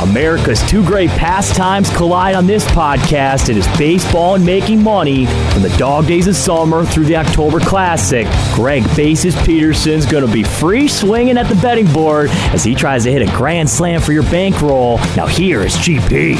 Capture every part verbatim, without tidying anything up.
America's two great pastimes collide on this podcast. It is baseball and making money from the dog days of summer through the October Classic. Greg Bases Peterson's going to be free swinging at the betting board as he tries to hit a grand slam for your bankroll. Now here is G P.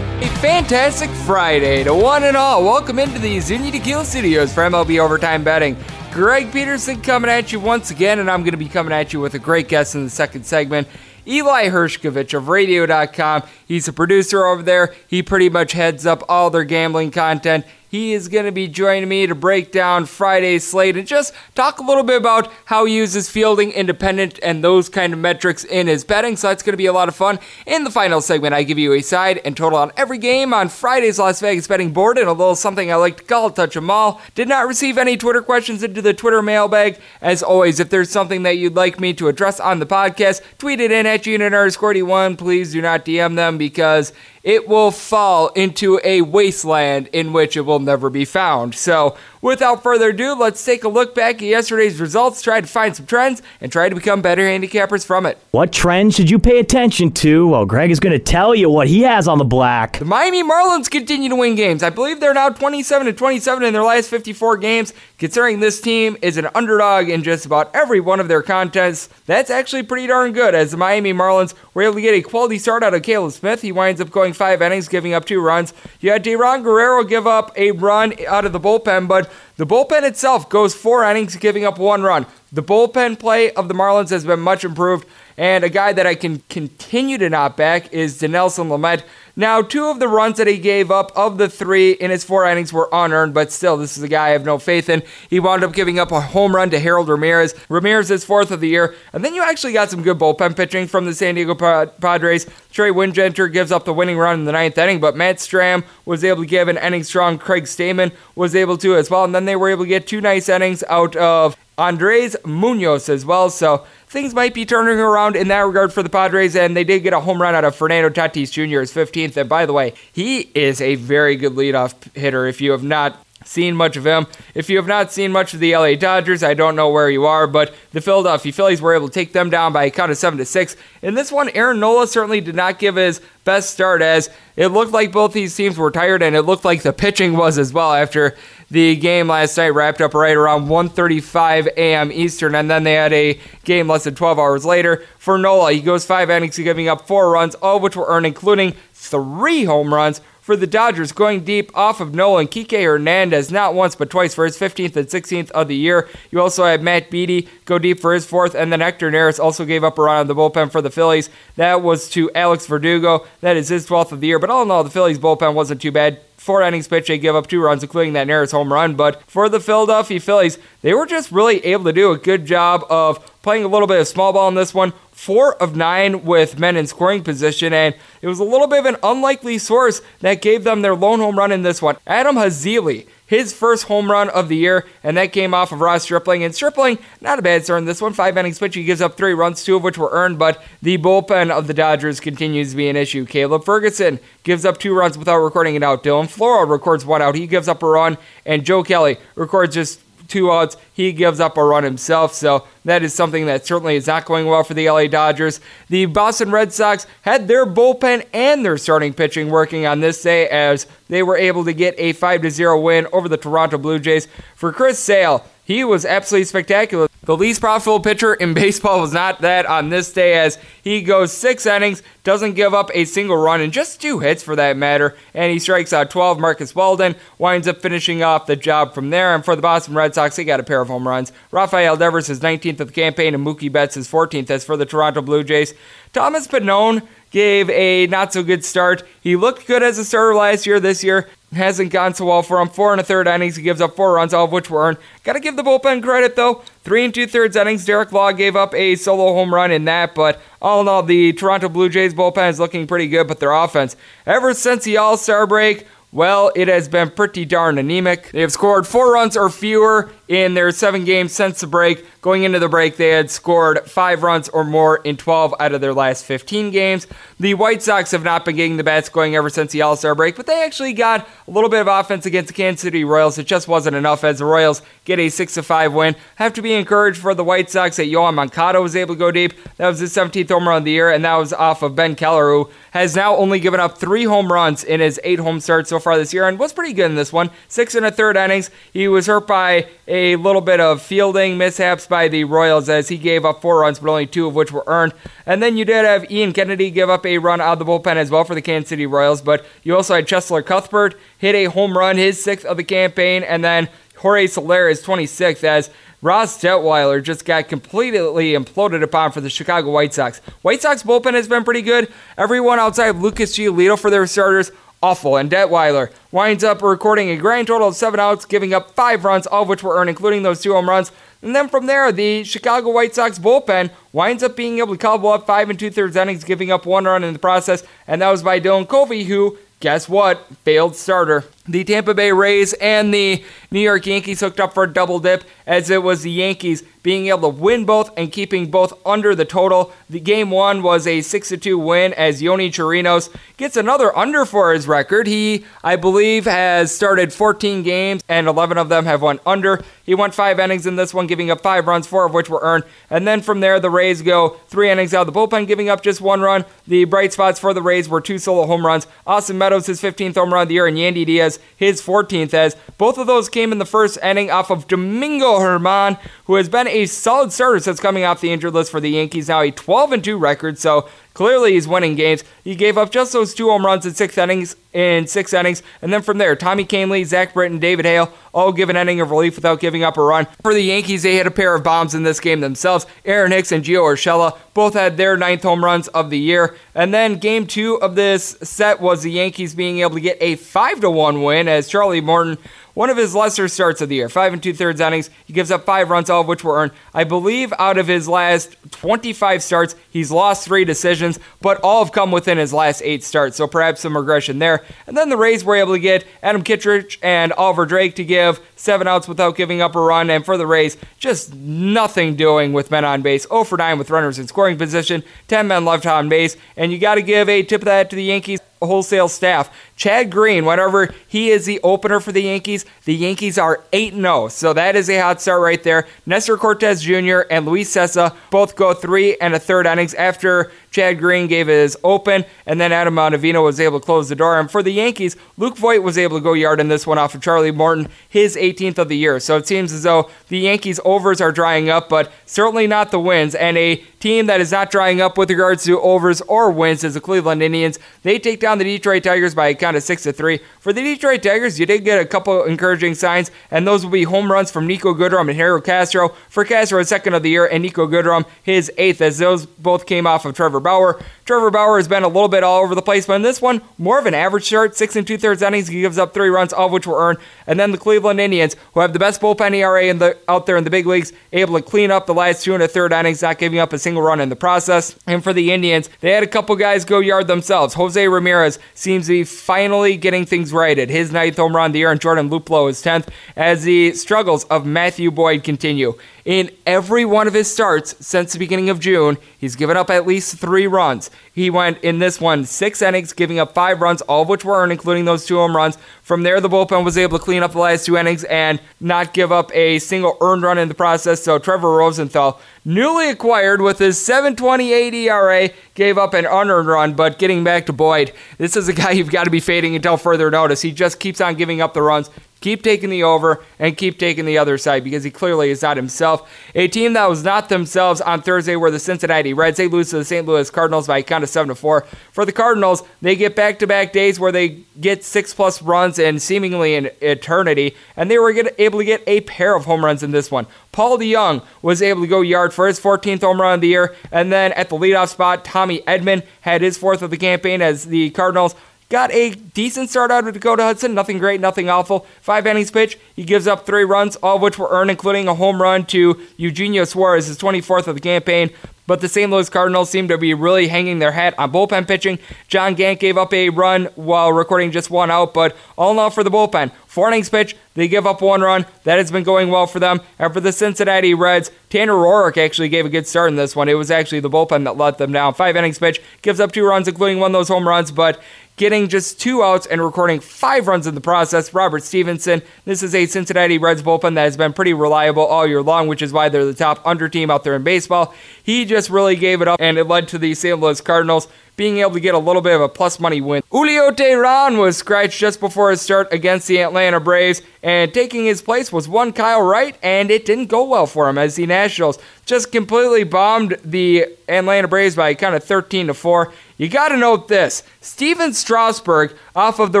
A fantastic Friday to one and all. Welcome into the Zunia Tequila studios for M L B Overtime Betting. Greg Peterson coming at you once again, and I'm going to be coming at you with a great guest in the second segment, Eli Hershkovich of Radio dot com. He's a producer over there. He pretty much heads up all their gambling content. He is going to be joining me to break down Friday's slate and just talk a little bit about how he uses fielding, independent, and those kind of metrics in his betting, so that's going to be a lot of fun. In the final segment, I give you a side and total on every game on Friday's Las Vegas betting board, and a little something I like to call Touch 'em All. Did not receive any Twitter questions into the Twitter mailbag. As always, if there's something that you'd like me to address on the podcast, tweet it in at Unit R Scoredy one. Please do not D M them, because it will fall into a wasteland in which it will never be found. So, without further ado, let's take a look back at yesterday's results, try to find some trends, and try to become better handicappers from it. What trends should you pay attention to? Well, Greg is going to tell you what he has on the black. The Miami Marlins continue to win games. I believe they're now twenty-seven to twenty-seven in their last fifty-four games. Considering this team is an underdog in just about every one of their contests, that's actually pretty darn good, as the Miami Marlins were able to get a quality start out of Caleb Smith. He winds up going five innings, giving up two runs. You had Deron Guerrero give up a run out of the bullpen, but the bullpen itself goes four innings, giving up one run. The bullpen play of the Marlins has been much improved, and a guy that I can continue to not back is Dinelson Lamet. Now, two of the runs that he gave up of the three in his four innings were unearned, but still, this is a guy I have no faith in. He wound up giving up a home run to Harold Ramirez. Ramirez is fourth of the year, and then you actually got some good bullpen pitching from the San Diego Padres. Trey Wingenter gives up the winning run in the ninth inning, but Matt Stram was able to give an inning strong. Craig Stamen was able to as well, and then they were able to get two nice innings out of Andres Munoz as well, so things might be turning around in that regard for the Padres, and they did get a home run out of Fernando Tatis Junior, his fifteenth, and by the way, he is a very good leadoff hitter. If you have not seen much of him, if you have not seen much of the L A Dodgers, I don't know where you are, but the Philadelphia Phillies were able to take them down by a count of seven to six. In this one, Aaron Nola certainly did not give his best start, as it looked like both these teams were tired, and it looked like the pitching was as well after the game last night wrapped up right around one thirty-five a.m. Eastern, and then they had a game less than twelve hours later. For Nola, he goes five innings, giving up four runs, all of which were earned, including three home runs. for the Dodgers, going deep off of Nola and Kike Hernandez, not once but twice for his fifteenth and sixteenth of the year. You also have Matt Beaty go deep for his fourth, and then Hector Neris also gave up a run on the bullpen for the Phillies. That was to Alex Verdugo. That is his twelfth of the year, but all in all, the Phillies bullpen wasn't too bad. Four innings pitch, they give up two runs, including that Neris home run. But for the Philadelphia Phillies, they were just really able to do a good job of playing a little bit of small ball in this one. Four of nine with men in scoring position, and it was a little bit of an unlikely source that gave them their lone home run in this one. Adam Hazili, his first home run of the year, and that came off of Ross Stripling. And Stripling, not a bad start in this one. Five innings pitch, he gives up three runs, two of which were earned, but the bullpen of the Dodgers continues to be an issue. Caleb Ferguson gives up two runs without recording an out. Dylan Floro records one out. He gives up a run, and Joe Kelly records just two outs. He gives up a run himself, so that is something that certainly is not going well for the L A Dodgers. The Boston Red Sox had their bullpen and their starting pitching working on this day as they were able to get a five to zero win over the Toronto Blue Jays. For Chris Sale, he was absolutely spectacular. The least profitable pitcher in baseball was not that on this day as he goes six innings, doesn't give up a single run, and just two hits for that matter, and he strikes out twelve. Marcus Walden winds up finishing off the job from there, and for the Boston Red Sox, they got a pair of home runs. Rafael Devers, his nineteenth of the campaign, and Mookie Betts, his fourteenth. As for the Toronto Blue Jays, Thomas Pannone gave a not-so-good start. He looked good as a starter last year. This year hasn't gone so well for him. Four and a third innings. He gives up four runs, all of which were earned. Got to give the bullpen credit, though. Three and two-thirds innings. Derek Law gave up a solo home run in that, but all in all, the Toronto Blue Jays bullpen is looking pretty good, but their offense, ever since the All-Star break, well, it has been pretty darn anemic. They have scored four runs or fewer in their seven games since the break. Going into the break, they had scored five runs or more in twelve out of their last fifteen games. The White Sox have not been getting the bats going ever since the All-Star break, but they actually got a little bit of offense against the Kansas City Royals. It just wasn't enough as the Royals get a six to five win. Have to be encouraged for the White Sox that Yohan Moncada was able to go deep. That was his seventeenth home run of the year, and that was off of Ben Keller, who has now only given up three home runs in his eight home starts so far this year, and was pretty good in this one. Six and a third innings. He was hurt by a little bit of fielding mishaps by the Royals as he gave up four runs, but only two of which were earned. And then you did have Ian Kennedy give up a run out of the bullpen as well for the Kansas City Royals, but you also had Chesler Cuthbert hit a home run, his sixth of the campaign, and then Jorge Soler is twenty-sixth as Ross Detweiler just got completely imploded upon for the Chicago White Sox. White Sox bullpen has been pretty good. Everyone outside of Lucas Giolito for their starters, awful. And Detweiler winds up recording a grand total of seven outs, giving up five runs, all of which were earned, including those two home runs. And then from there, the Chicago White Sox bullpen winds up being able to cobble up five and two-thirds innings, giving up one run in the process, and that was by Dylan Covey, who, guess what, failed starter. The Tampa Bay Rays and the New York Yankees hooked up for a double dip as it was the Yankees being able to win both and keeping both under the total. The game one was a six to two win as Yonny Chirinos gets another under for his record. He, I believe, has started fourteen games and eleven of them have went under. He went five innings in this one, giving up five runs, four of which were earned. And then from there, the Rays go three innings out of the bullpen, giving up just one run. The bright spots for the Rays were two solo home runs. Austin Meadows, his fifteenth home run of the year, and Yandy Diaz, his fourteenth, as both of those came in the first inning off of Domingo Germán, who has been a solid starter since coming off the injured list for the Yankees, now a twelve and two record, so clearly he's winning games. He gave up just those two home runs in six innings, in six innings, and then from there, Tommy Kahnle, Zach Britton, David Hale, all give an inning of relief without giving up a run. For the Yankees, they hit a pair of bombs in this game themselves. Aaron Hicks and Gio Urshela both had their ninth home runs of the year. And then game two of this set was the Yankees being able to get a five to one win as Charlie Morton, one of his lesser starts of the year, five and two-thirds innings. He gives up five runs, all of which were earned. I believe out of his last twenty-five starts, he's lost three decisions, but all have come within his last eight starts, so perhaps some regression there. And then the Rays were able to get Adam Kittredge and Oliver Drake to give seven outs without giving up a run, and for the Rays, just nothing doing with men on base. oh for nine with runners in scoring position, ten men left on base, and you got to give a tip of that to the Yankees wholesale staff. Chad Green, whenever he is the opener for the Yankees, the Yankees are eight and oh, so that is a hot start right there. Nestor Cortes Junior and Luis Sessa both go three and a third innings after Chad Green gave his open, and then Adam Ottavino was able to close the door. And for the Yankees, Luke Voit was able to go yard in this one off of Charlie Morton, his eighteenth of the year. So it seems as though the Yankees overs are drying up, but certainly not the wins. And a team that is not drying up with regards to overs or wins is the Cleveland Indians. They take down the Detroit Tigers by a count of six to three. For the Detroit Tigers, you did get a couple encouraging signs, and those will be home runs from Nico Goodrum and Harold Castro. For Castro, his second of the year, and Nico Goodrum, his eighth, as those both came off of Trevor Bauer. Trevor Bauer has been a little bit all over the place, but in this one, more of an average start. Six and two-thirds innings, he gives up three runs, all of which were earned. And then the Cleveland Indians, who have the best bullpen E R A in the, out there in the big leagues, able to clean up the last two and a third innings, not giving up a single run in the process. And for the Indians, they had a couple guys go yard themselves. Jose Ramirez seems to be finally getting things righted. His ninth home run of the year, and Jordan Luplow is tenth, as the struggles of Matthew Boyd continue. In every one of his starts since the beginning of June, he's given up at least three runs. He went in this one six innings, giving up five runs, all of which were earned, including those two home runs. From there, the bullpen was able to clean up the last two innings and not give up a single earned run in the process. So Trevor Rosenthal, newly acquired with his seven twenty-eight E R A, gave up an unearned run. But getting back to Boyd, this is a guy you've got to be fading until further notice. He just keeps on giving up the runs. Keep taking the over, and keep taking the other side, because he clearly is not himself. A team that was not themselves on Thursday were the Cincinnati Reds. They lose to the Saint Louis Cardinals by a count of seven to four. For the Cardinals, they get back-to-back days where they get six-plus runs in seemingly an eternity, and they were able to get a pair of home runs in this one. Paul DeYoung was able to go yard for his fourteenth home run of the year, and then at the leadoff spot, Tommy Edman had his fourth of the campaign as the Cardinals got a decent start out of Dakota Hudson. Nothing great, nothing awful. Five innings pitch. He gives up three runs, all of which were earned, including a home run to Eugenio Suarez, his twenty-fourth of the campaign. But the Saint Louis Cardinals seem to be really hanging their hat on bullpen pitching. John Gant gave up a run while recording just one out, but all in all for the bullpen, four innings pitch, they give up one run. That has been going well for them. And for the Cincinnati Reds, Tanner Roark actually gave a good start in this one. It was actually the bullpen that let them down. Five innings pitch, gives up two runs, including one of those home runs, but getting just two outs and recording five runs in the process. Robert Stevenson, this is a Cincinnati Reds bullpen that has been pretty reliable all year long, which is why they're the top under team out there in baseball. He just really gave it up, and it led to the Saint Louis Cardinals being able to get a little bit of a plus money win. Julio Teheran was scratched just before his start against the Atlanta Braves, and taking his place was one Kyle Wright, and it didn't go well for him as the Nationals just completely bombed the Atlanta Braves by a count of thirteen to four. You got to note this. Steven Strasburg, off of the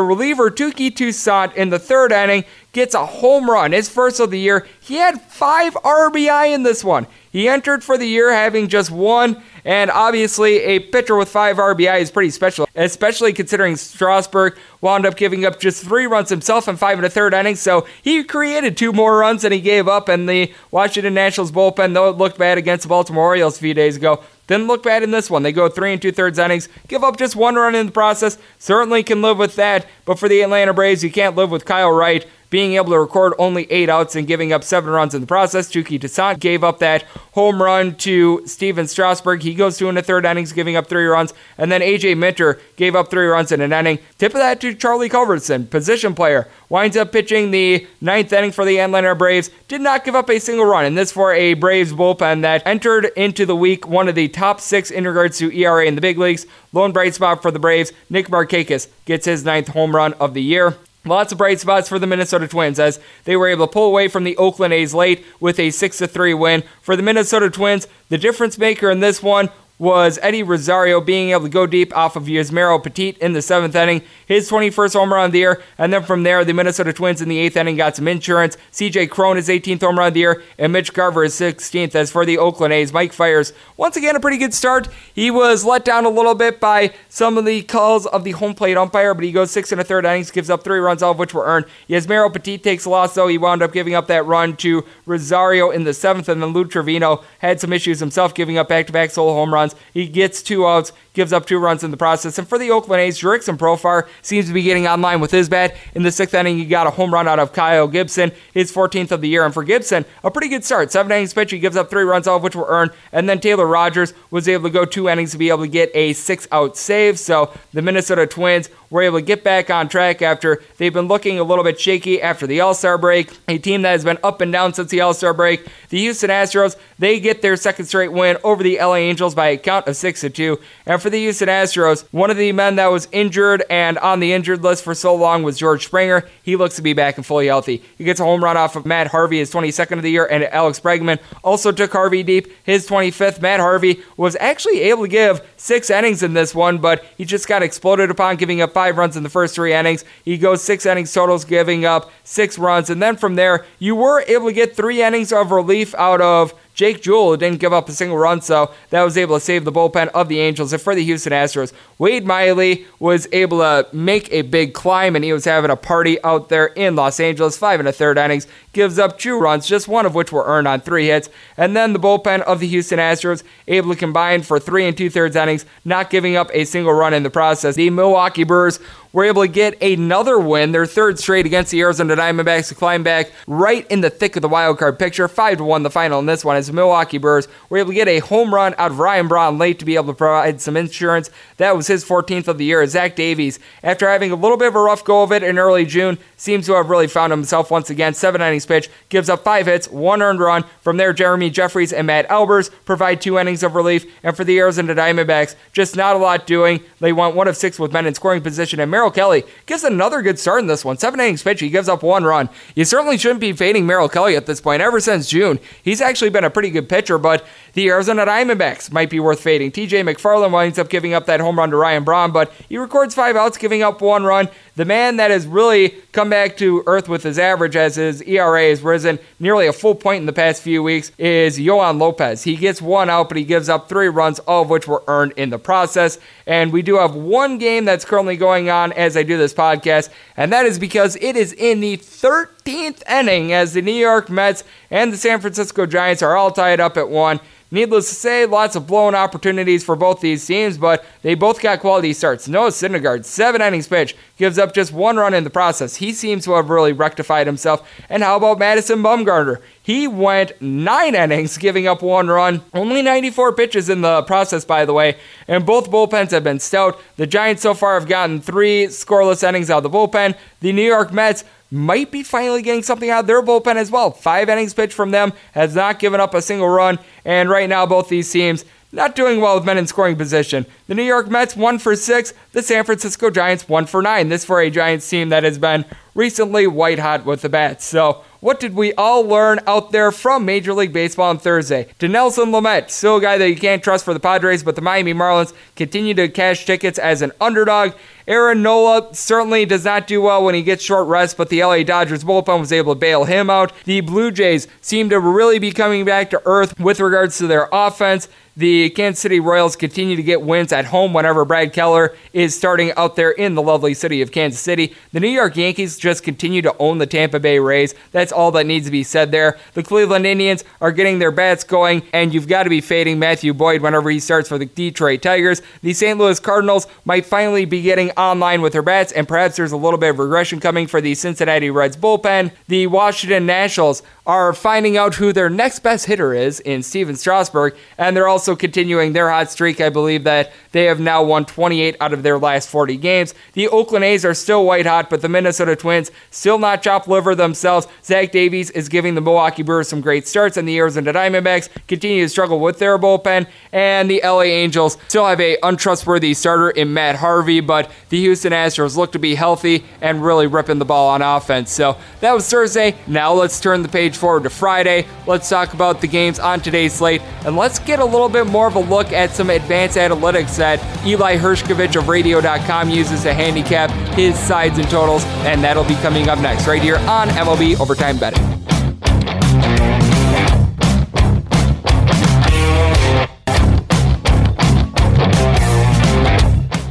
reliever Tuki Toussaint in the third inning, gets a home run, his first of the year. He had five R B I in this one. He entered for the year having just one, and obviously a pitcher with five R B I is pretty special, especially considering Strasburg wound up giving up just three runs himself in five and a third innings, so he created two more runs than he gave up, and the Washington Nationals bullpen, though it looked bad against the Baltimore Orioles a few days ago, didn't look bad in this one. They go three and two-thirds innings, give up just one run in the process, certainly can live with that, but for the Atlanta Braves, you can't live with Kyle Wright being able to record only eight outs and giving up seven runs in the process. Tuki Toussaint gave up that home run to Steven Strasburg. He goes two in the third innings, giving up three runs. And then A J Minter gave up three runs in an inning. Tip of that to Charlie Culverson, position player. Winds up pitching the ninth inning for the Atlanta Braves. Did not give up a single run. And this for a Braves bullpen that entered into the week one of the top six in regards to E R A in the big leagues. Lone bright spot for the Braves, Nick Markakis gets his ninth home run of the year. Lots of bright spots for the Minnesota Twins as they were able to pull away from the Oakland A's late with a six to three win. For the Minnesota Twins, the difference maker in this one was Eddie Rosario being able to go deep off of Yusmeiro Petit in the seventh inning, his twenty-first home run of the year, and then from there, the Minnesota Twins in the eighth inning got some insurance. C J Cron, his eighteenth home run of the year, and Mitch Garver, his sixteenth. As for the Oakland A's, Mike Fiers, once again, a pretty good start. He was let down a little bit by some of the calls of the home plate umpire, but he goes six and a third innings, gives up three runs, all of which were earned. Yusmeiro Petit takes a loss, though. He wound up giving up that run to Rosario in the seventh, and then Lou Trevino had some issues himself, giving up back-to-back solo home runs. He gets two outs, gives up two runs in the process. And for the Oakland A's, Jurickson Profar seems to be getting online with his bat. In the sixth inning, he got a home run out of Kyle Gibson, his fourteenth of the year. And for Gibson, a pretty good start. Seven innings pitch, he gives up three runs, all of which were earned. And then Taylor Rogers was able to go two innings to be able to get a six-out save. So the Minnesota Twins were able to get back on track after they've been looking a little bit shaky after the All-Star break, a team that has been up and down since the All-Star break. The Houston Astros, they get their second straight win over the L A Angels by a count of six to two. And for the Houston Astros, one of the men that was injured and on the injured list for so long was George Springer. He looks to be back and fully healthy. He gets a home run off of Matt Harvey, his twenty-second of the year, and Alex Bregman also took Harvey deep, his twenty-fifth. Matt Harvey was actually able to give six innings in this one, but he just got exploded upon, giving up five runs in the first three innings. He goes six innings totals, giving up six runs. And then from there, you were able to get three innings of relief out of Jake Jewell, who didn't give up a single run, so that was able to save the bullpen of the Angels. And for the Houston Astros, Wade Miley was able to make a big climb, and he was having a party out there in Los Angeles. Five and a third innings, gives up two runs, just one of which were earned on three hits. And then the bullpen of the Houston Astros able to combine for three and two-thirds innings, not giving up a single run in the process. The Milwaukee Brewers were able to get another win, their third straight against the Arizona Diamondbacks, to climb back right in the thick of the wild card picture. five to one the final in this one, as the Milwaukee Brewers were able to get a home run out of Ryan Braun late to be able to provide some insurance. That was his fourteenth of the year. Zach Davies, after having a little bit of a rough go of it in early June, seems to have really found himself once again. Seven innings pitch, gives up five hits, one earned run. From there, Jeremy Jeffries and Matt Albers provide two innings of relief. And for the Arizona Diamondbacks, just not a lot doing. They went one of six with men in scoring position, and Merrill Kelly gives another good start in this one. Seven innings pitch, he gives up one run. You certainly shouldn't be fading Merrill Kelly at this point. Ever since June, he's actually been a pretty good pitcher, but the Arizona Diamondbacks might be worth fading. T J McFarland winds up giving up that home run to Ryan Braun, but he records five outs, giving up one run. The man that has really come back to earth with his average, as his E R A has risen nearly a full point in the past few weeks, is Yoan Lopez. He gets one out, but he gives up three runs, all of which were earned in the process. And we do have one game that's currently going on as I do this podcast, and that is because it is in the thirteenth inning as the New York Mets and the San Francisco Giants are all tied up at one. Needless to say, lots of blown opportunities for both these teams, but they both got quality starts. Noah Syndergaard, seven innings pitch, gives up just one run in the process. He seems to have really rectified himself. And how about Madison Bumgarner? He went nine innings, giving up one run. Only ninety-four pitches in the process, by the way, and both bullpens have been stout. The Giants so far have gotten three scoreless innings out of the bullpen. The New York Mets might be finally getting something out of their bullpen as well. Five innings pitched from them, has not given up a single run, and right now both these teams not doing well with men in scoring position. The New York Mets one for six, the San Francisco Giants one for nine. This for a Giants team that has been recently white hot with the bats. So what did we all learn out there from Major League Baseball on Thursday? To Nelson Lamette, still a guy that you can't trust for the Padres, but the Miami Marlins continue to cash tickets as an underdog. Aaron Nola certainly does not do well when he gets short rest, but the L A Dodgers bullpen was able to bail him out. The Blue Jays seem to really be coming back to earth with regards to their offense. The Kansas City Royals continue to get wins at home whenever Brad Keller is starting out there in the lovely city of Kansas City. The New York Yankees just continue to own the Tampa Bay Rays. That's all that needs to be said there. The Cleveland Indians are getting their bats going, and you've got to be fading Matthew Boyd whenever he starts for the Detroit Tigers. The Saint Louis Cardinals might finally be getting online with their bats, and perhaps there's a little bit of regression coming for the Cincinnati Reds bullpen. The Washington Nationals are finding out who their next best hitter is in Steven Strasburg, and they're also continuing their hot streak. I believe that they have now won twenty-eight out of their last forty games. The Oakland A's are still white hot, but the Minnesota Twins still not chopped liver themselves. Zach Davies is giving the Milwaukee Brewers some great starts, and the Arizona Diamondbacks continue to struggle with their bullpen, and the L A Angels still have a untrustworthy starter in Matt Harvey, but the Houston Astros look to be healthy and really ripping the ball on offense. So that was Thursday. Now let's turn the page forward to Friday. Let's talk about the games on today's slate, and let's get a little bit more of a look at some advanced analytics that Eli Hershkovich of radio dot com uses to handicap his sides and totals, and that'll be coming up next right here on M L B Overtime Betting.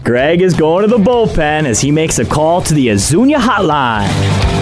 Greg is going to the bullpen as he makes a call to the Azunia hotline.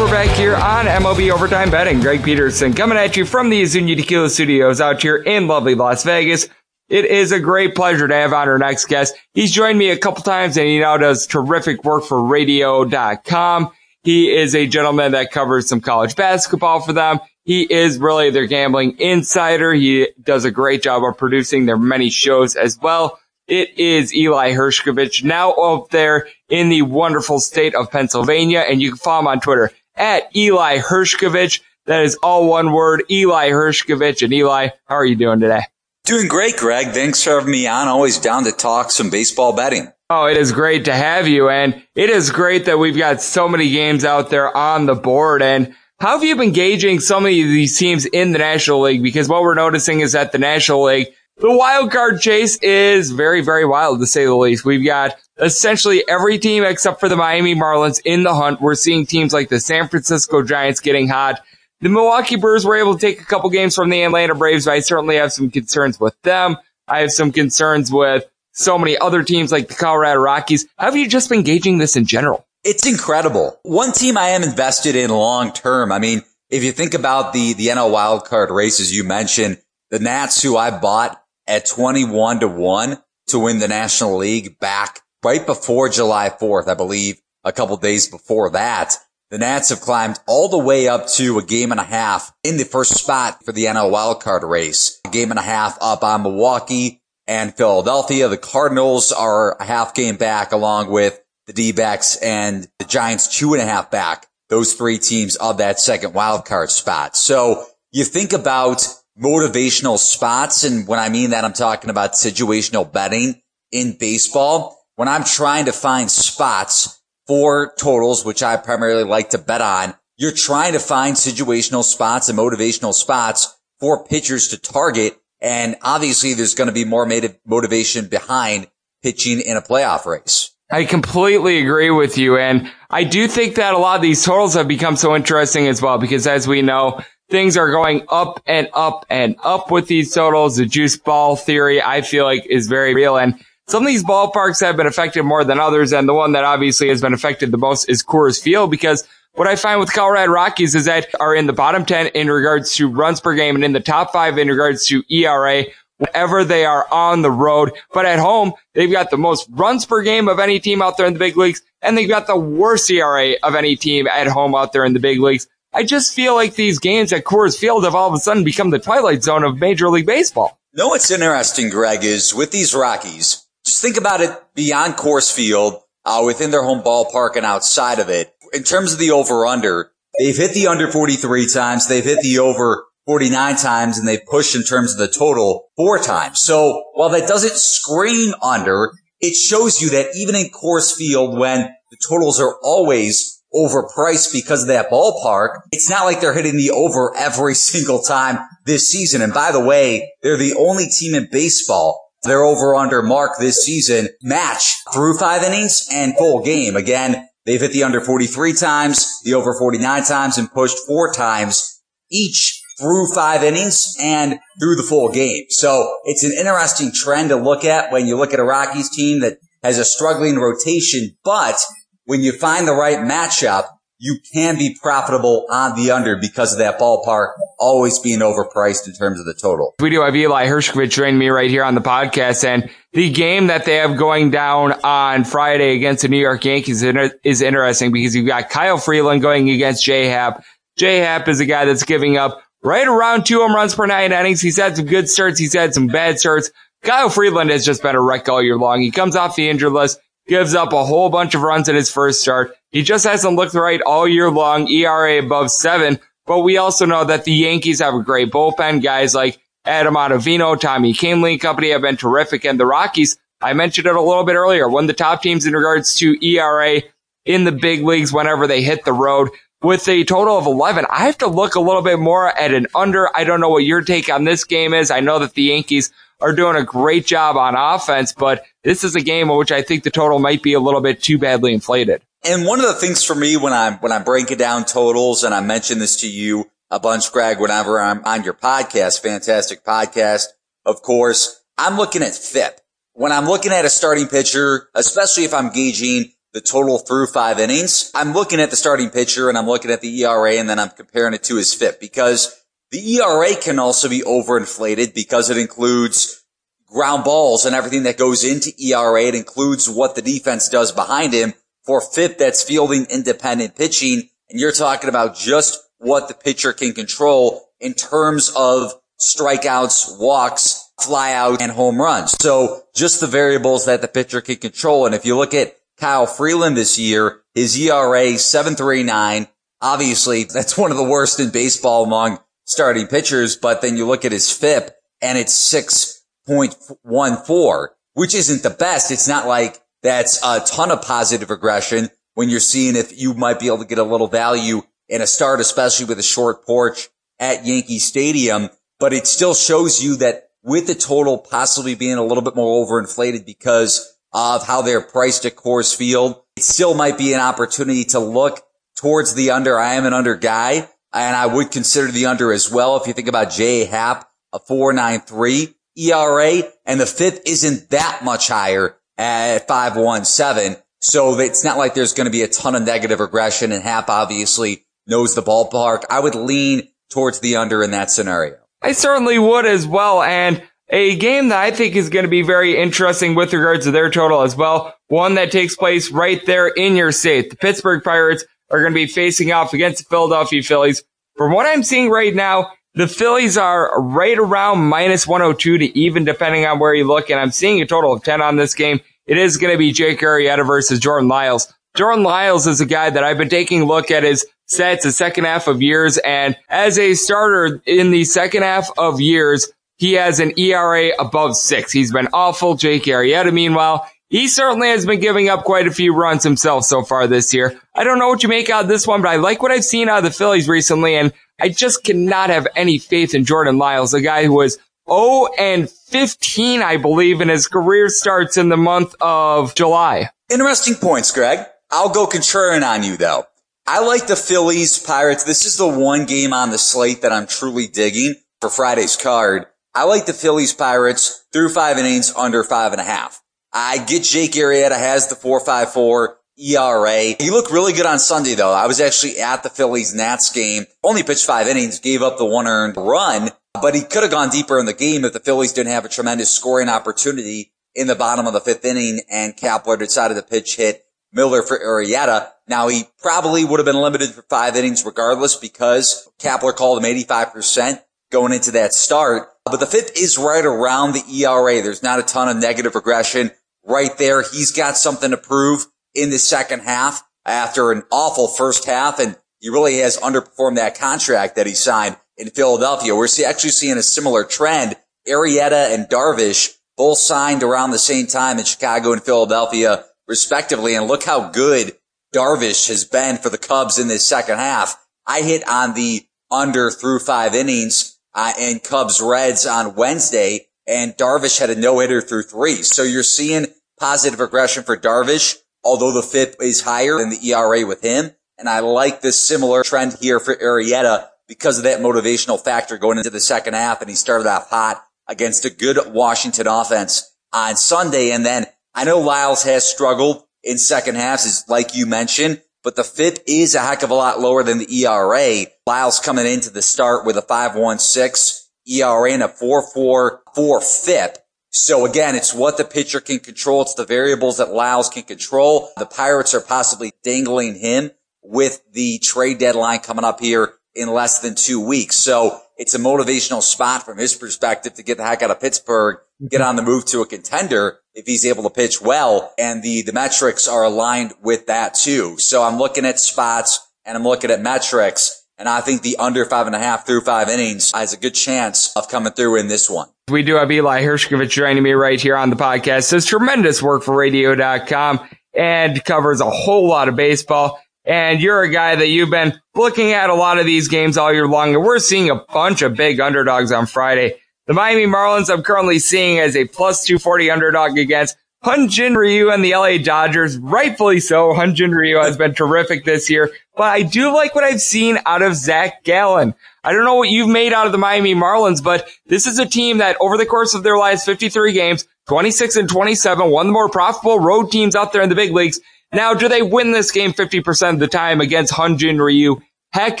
We're back here on M L B Overtime Betting. Greg Peterson coming at you from the Zunia Tequila Studios out here in lovely Las Vegas. It is a great pleasure to have on our next guest. He's joined me a couple times, and he now does terrific work for radio dot com. He is a gentleman that covers some college basketball for them. He is really their gambling insider. He does a great job of producing their many shows as well. It is Eli Hershkovich, now up there in the wonderful state of Pennsylvania, and you can follow him on Twitter at Eli Hershkovich. That is all one word, Eli Hershkovich. And Eli, how are you doing today? Doing great, Greg. Thanks for having me on. Always down to talk some baseball betting. Oh, it is great to have you, and it is great that we've got so many games out there on the board. And how have you been gauging so many of these teams in the National League? Because what we're noticing is that the National League, the wild card chase is very, very wild, to say the least. We've got essentially every team except for the Miami Marlins in the hunt. We're seeing teams like the San Francisco Giants getting hot. The Milwaukee Brewers were able to take a couple games from the Atlanta Braves, but I certainly have some concerns with them. I have some concerns with so many other teams like the Colorado Rockies. How have you just been gauging this in general? It's incredible. One team I am invested in long term. I mean, if you think about the, the N L wildcard races you mentioned, the Nats, who I bought at twenty-one to one to win the National League back right before July fourth, I believe a couple days before that. The Nats have climbed all the way up to a game and a half in the first spot for the N L wildcard race. A game and a half up on Milwaukee and Philadelphia. The Cardinals are a half game back, along with the D-backs and the Giants two and a half back. Those three teams of that second wildcard spot. So you think about motivational spots, and when I mean that, I'm talking about situational betting in baseball. When I'm trying to find spots for totals, which I primarily like to bet on, you're trying to find situational spots and motivational spots for pitchers to target, and obviously there's going to be more motivation behind pitching in a playoff race. I completely agree with you, and I do think that a lot of these totals have become so interesting as well, because as we know, things are going up and up and up with these totals. The juice ball theory, I feel like, is very real. And some of these ballparks have been affected more than others. And the one that obviously has been affected the most is Coors Field, because what I find with Colorado Rockies is that are in the bottom ten in regards to runs per game and in the top five in regards to E R A whenever they are on the road. But at home, they've got the most runs per game of any team out there in the big leagues. And they've got the worst E R A of any team at home out there in the big leagues. I just feel like these games at Coors Field have all of a sudden become the twilight zone of Major League Baseball. No, what's interesting, Greg, is with these Rockies, just think about it beyond Coors Field, uh, within their home ballpark and outside of it. In terms of the over-under, they've hit the under forty-three times, they've hit the over forty-nine times, and they've pushed in terms of the total four times. So while that doesn't scream under, it shows you that even in Coors Field, when the totals are always overpriced because of that ballpark, it's not like they're hitting the over every single time this season. And by the way, they're the only team in baseball. Their over-under mark this season match through five innings and full game. Again, they've hit the under forty-three times, the over forty-nine times, and pushed four times each through five innings and through the full game. So it's an interesting trend to look at when you look at a Rockies team that has a struggling rotation, but when you find the right matchup, you can be profitable on the under because of that ballpark always being overpriced in terms of the total. We do have Eli Hershkovich joining me right here on the podcast, and the game that they have going down on Friday against the New York Yankees is interesting because you've got Kyle Freeland going against Jay Happ. Jay Happ is a guy that's giving up right around two home runs per nine innings. He's had some good starts. He's had some bad starts. Kyle Freeland has just been a wreck all year long. He comes off the injured list, gives up a whole bunch of runs in his first start. He just hasn't looked right all year long, E R A above seven. But we also know that the Yankees have a great bullpen. Guys like Adam Ottavino, Tommy Kahnle and company have been terrific. And the Rockies, I mentioned it a little bit earlier, one of the top teams in regards to E R A in the big leagues whenever they hit the road with a total of eleven. I have to look a little bit more at an under. I don't know what your take on this game is. I know that the Yankees are doing a great job on offense, but this is a game in which I think the total might be a little bit too badly inflated. And one of the things for me when I'm, when I'm breaking down totals, and I mention this to you a bunch, Greg, whenever I'm on your podcast, fantastic podcast, of course, I'm looking at F I P. When I'm looking at a starting pitcher, especially if I'm gauging the total through five innings, I'm looking at the starting pitcher and I'm looking at the E R A, and then I'm comparing it to his F I P, because the E R A can also be overinflated because it includes ground balls and everything that goes into E R A. It includes what the defense does behind him. For F I P, that's fielding independent pitching. And you're talking about just what the pitcher can control in terms of strikeouts, walks, flyouts, and home runs. So just the variables that the pitcher can control. And if you look at Kyle Freeland this year, his E R A seven point three nine. Obviously, that's one of the worst in baseball among starting pitchers. But then you look at his F I P, and it's six point one four, which isn't the best. It's not like that's a ton of positive regression when you're seeing if you might be able to get a little value in a start, especially with a short porch at Yankee Stadium. But it still shows you that with the total possibly being a little bit more overinflated because of how they're priced at Coors Field, it still might be an opportunity to look towards the under. I am an under guy, and I would consider the under as well. If you think about J. Happ, a four point nine three E R A, and the fifth isn't that much higher at five point one seven. So it's not like there's going to be a ton of negative regression, and Happ obviously knows the ballpark. I would lean towards the under in that scenario. I certainly would as well, and a game that I think is going to be very interesting with regards to their total as well, one that takes place right there in your state. The Pittsburgh Pirates are going to be facing off against the Philadelphia Phillies. From what I'm seeing right now, the Phillies are right around minus one oh two to even, depending on where you look, and I'm seeing a total of ten on this game. It is going to be Jake Arrieta versus Jordan Lyles. Jordan Lyles is a guy that I've been taking a look at his stats the second half of years, and as a starter in the second half of years, he has an E R A above six. He's been awful. Jake Arrieta, meanwhile, he certainly has been giving up quite a few runs himself so far this year. I don't know what you make out of this one, but I like what I've seen out of the Phillies recently, and I just cannot have any faith in Jordan Lyles, a guy who was oh and fifteen, I believe, and his career starts in the month of July. Interesting points, Greg. I'll go contrarian on you, though. I like the Phillies, Pirates. This is the one game on the slate that I'm truly digging for Friday's card. I like the Phillies, Pirates through five innings under five and a half. I get Jake Arrieta has the four point five four E R A. He looked really good on Sunday, though. I was actually at the Phillies Nats game. Only pitched five innings, gave up the one earned run, but he could have gone deeper in the game if the Phillies didn't have a tremendous scoring opportunity in the bottom of the fifth inning, and Kapler decided to pitch hit Miller for Arrieta. Now, he probably would have been limited for five innings regardless because Kapler called him eighty-five percent going into that start. But the fifth is right around the E R A. There's not a ton of negative regression right there. He's got something to prove in the second half after an awful first half, and he really has underperformed that contract that he signed in Philadelphia. We're actually seeing a similar trend. Arrieta and Darvish both signed around the same time in Chicago and Philadelphia, respectively, and look how good Darvish has been for the Cubs in this second half. I hit on the under through five innings uh, in Cubs-Reds on Wednesday, and Darvish had a no-hitter through three. So you're seeing positive regression for Darvish, although the F I P is higher than the E R A with him. And I like this similar trend here for Arrieta because of that motivational factor going into the second half, and he started off hot against a good Washington offense on Sunday. And then I know Lyles has struggled in second halves, is like you mentioned, but the F I P is a heck of a lot lower than the E R A. Lyles coming into the start with a five point one six E R A and a four point four four F I P. So again, it's what the pitcher can control. It's the variables that Lyles can control. The Pirates are possibly dangling him with the trade deadline coming up here in less than two weeks. So it's a motivational spot from his perspective to get the heck out of Pittsburgh, get on the move to a contender if he's able to pitch well. And the, the metrics are aligned with that too. So I'm looking at spots and I'm looking at metrics. And I think the under five and a half through five innings has a good chance of coming through in this one. We do have Eli Hershkovich joining me right here on the podcast. Does tremendous work for radio dot com and covers a whole lot of baseball. And you're a guy that you've been looking at a lot of these games all year long, and we're seeing a bunch of big underdogs on Friday. The Miami Marlins I'm currently seeing as a plus two forty underdog against Hyun-Jin Ryu and the L A Dodgers. Rightfully so. Hyun-Jin Ryu has been terrific this year, but I do like what I've seen out of Zach Gallen. I don't know what you've made out of the Miami Marlins, but this is a team that over the course of their last fifty-three games, twenty-six and twenty-seven, one of the more profitable road teams out there in the big leagues. Now, do they win this game fifty percent of the time against Hyun-Jin Ryu? Heck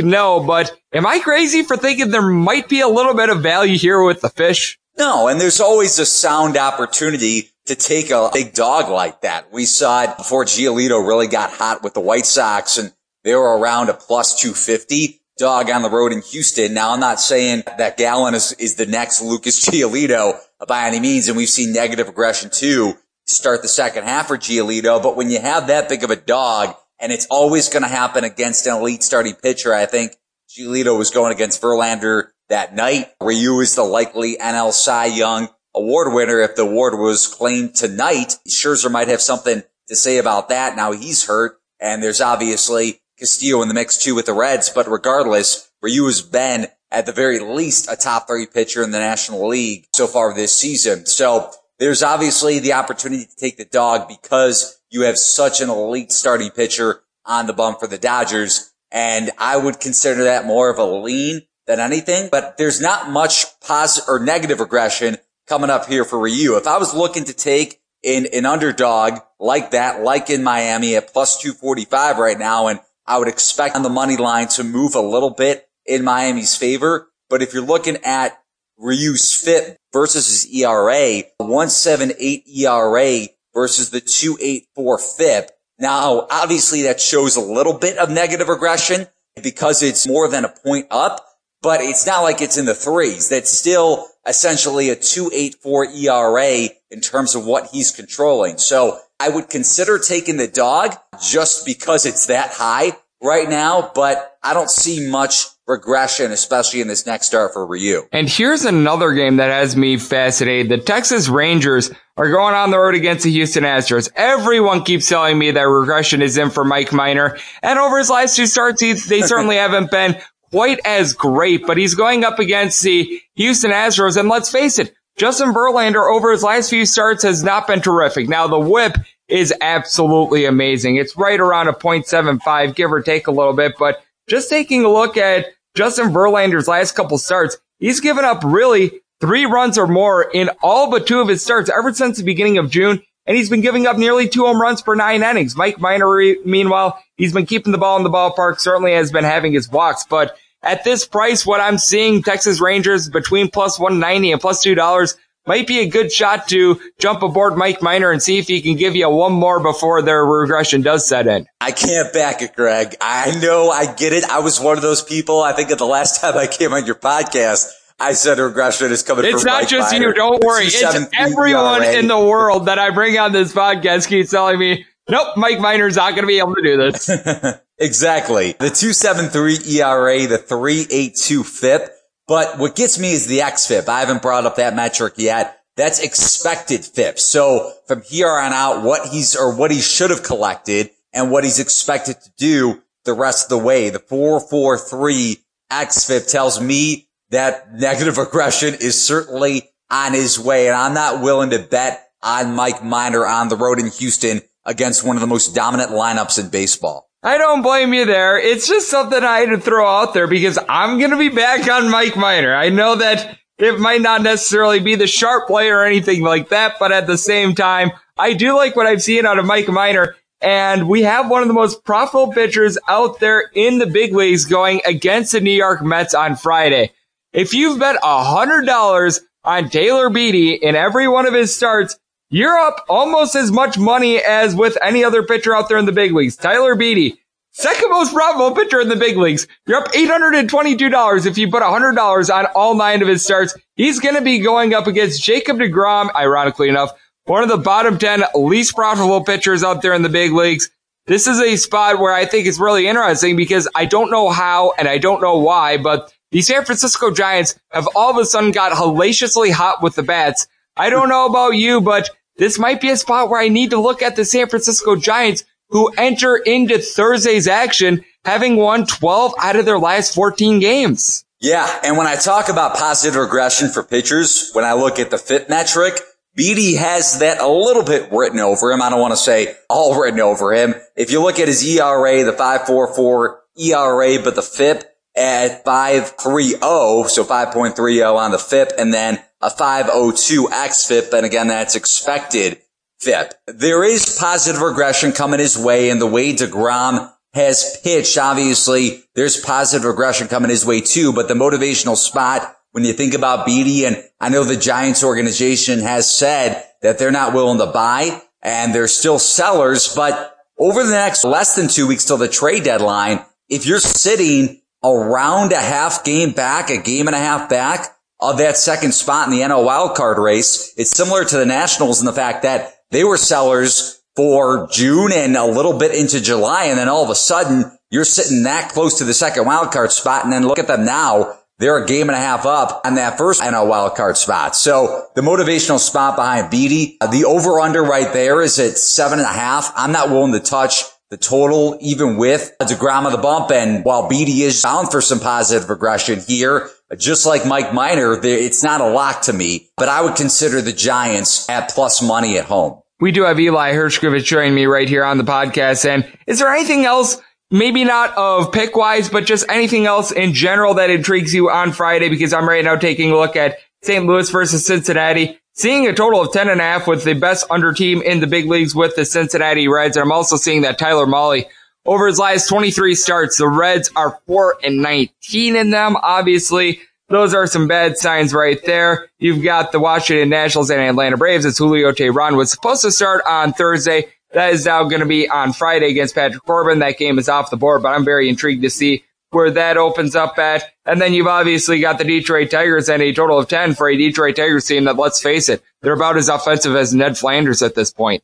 no, but am I crazy for thinking there might be a little bit of value here with the fish? No, and there's always a sound opportunity to take a big dog like that. We saw it before Giolito really got hot with the White Sox, and they were around a plus two fifty. dog on the road in Houston. Now, I'm not saying that Gallen is, is the next Lucas Giolito by any means, and we've seen negative aggression too to start the second half for Giolito, but when you have that big of a dog, and it's always going to happen against an elite starting pitcher, I think Giolito was going against Verlander that night. Ryu is the likely N L Cy Young Award winner. If the award was claimed tonight, Scherzer might have something to say about that. Now he's hurt, and there's obviously Castillo in the mix too with the Reds, but regardless, Ryu has been at the very least a top three pitcher in the National League so far this season. So there's obviously the opportunity to take the dog because you have such an elite starting pitcher on the bump for the Dodgers, and I would consider that more of a lean than anything, but there's not much positive or negative regression coming up here for Ryu. If I was looking to take in an underdog like that, like in Miami at plus two forty-five right now, and I would expect on the money line to move a little bit in Miami's favor. But if you're looking at Ryu's F I P versus his E R A, one seventy-eight E R A versus the two eighty-four F I P. Now, obviously that shows a little bit of negative regression because it's more than a point up, but it's not like it's in the threes. That's still essentially a two eighty-four E R A in terms of what he's controlling. So I would consider taking the dog just because it's that high right now, but I don't see much regression, especially in this next start for Ryu. And here's another game that has me fascinated. The Texas Rangers are going on the road against the Houston Astros. Everyone keeps telling me that regression is in for Mike Minor, and over his last two starts, they certainly haven't been quite as great, but he's going up against the Houston Astros, and let's face it, Justin Verlander over his last few starts has not been terrific. Now, the whip is absolutely amazing. It's right around a point seven five, give or take a little bit, but just taking a look at Justin Verlander's last couple starts, he's given up really three runs or more in all but two of his starts ever since the beginning of June, and he's been giving up nearly two home runs per nine innings. Mike Minor, meanwhile, he's been keeping the ball in the ballpark, certainly has been having his walks, but at this price, what I'm seeing, Texas Rangers between plus one ninety and plus two dollars might be a good shot to jump aboard Mike Minor and see if he can give you one more before their regression does set in. I can't back it, Greg. I know, I get it. I was one of those people. I think at the last time I came on your podcast, I said regression is coming. It's not Mike just Minor. You. Don't worry. It's, it's everyone in the world that I bring on this podcast keeps telling me, nope, Mike Minor's not going to be able to do this. Exactly. The two seventy-three E R A, the three eighty-two F I P. But what gets me is the X F I P. I haven't brought up that metric yet. That's expected F I P. So from here on out, what he's or what he should have collected and what he's expected to do the rest of the way. The four forty-three X F I P tells me that negative regression is certainly on his way. And I'm not willing to bet on Mike Minor on the road in Houston against one of the most dominant lineups in baseball. I don't blame you there. It's just something I had to throw out there because I'm going to be back on Mike Minor. I know that it might not necessarily be the sharp play or anything like that, but at the same time, I do like what I've seen out of Mike Minor, and we have one of the most profitable pitchers out there in the big leagues going against the New York Mets on Friday. If you've bet one hundred dollars on Taylor Beatty in every one of his starts, you're up almost as much money as with any other pitcher out there in the big leagues. Tyler Beatty, second most probable pitcher in the big leagues. You're up eight hundred twenty-two dollars if you put one hundred dollars on all nine of his starts. He's going to be going up against Jacob deGrom, ironically enough, one of the bottom ten least profitable pitchers out there in the big leagues. This is a spot where I think it's really interesting because I don't know how and I don't know why, but the San Francisco Giants have all of a sudden got hellaciously hot with the bats. I don't know about you, but this might be a spot where I need to look at the San Francisco Giants, who enter into Thursday's action having won twelve out of their last fourteen games. Yeah, and when I talk about positive regression for pitchers, when I look at the F I P metric, Beatty has that a little bit written over him. I don't want to say all written over him. If you look at his E R A, the five forty-four E R A, but the F I P at five thirty, so five thirty on the F I P, and then a five oh two X F I P, and again, that's expected F I P. There is positive regression coming his way, and the way DeGrom has pitched, obviously, there's positive regression coming his way too, but the motivational spot, when you think about Beatty, and I know the Giants organization has said that they're not willing to buy, and they're still sellers, but over the next less than two weeks till the trade deadline, if you're sitting around a half game back, a game and a half back of that second spot in the N L wildcard race. It's similar to the Nationals in the fact that they were sellers for June and a little bit into July. And then all of a sudden, you're sitting that close to the second wildcard spot. And then look at them now. They're a game and a half up on that first N L wildcard spot. So the motivational spot behind Beaty, the over-under right there is at seven and a half. I'm not willing to touch the total, even with DeGrom on the bump. And while Beaty is bound for some positive regression here, just like Mike Minor, it's not a lock to me. But I would consider the Giants at plus money at home. We do have Eli Hershkovich joining me right here on the podcast. And is there anything else? Maybe not of pick-wise, but just anything else in general that intrigues you on Friday, because I'm right now taking a look at Saint Louis versus Cincinnati, seeing a total of ten and a half with the best under team in the big leagues with the Cincinnati Reds. And I'm also seeing that Tyler Mahle, over his last twenty-three starts, the Reds are four and nineteen in them. Obviously, those are some bad signs right there. You've got the Washington Nationals and Atlanta Braves. It's Julio Teheran was supposed to start on Thursday. That is now going to be on Friday against Patrick Corbin. That game is off the board, but I'm very intrigued to see where that opens up at. And then you've obviously got the Detroit Tigers and a total of ten for a Detroit Tigers team that, let's face it, they're about as offensive as Ned Flanders at this point.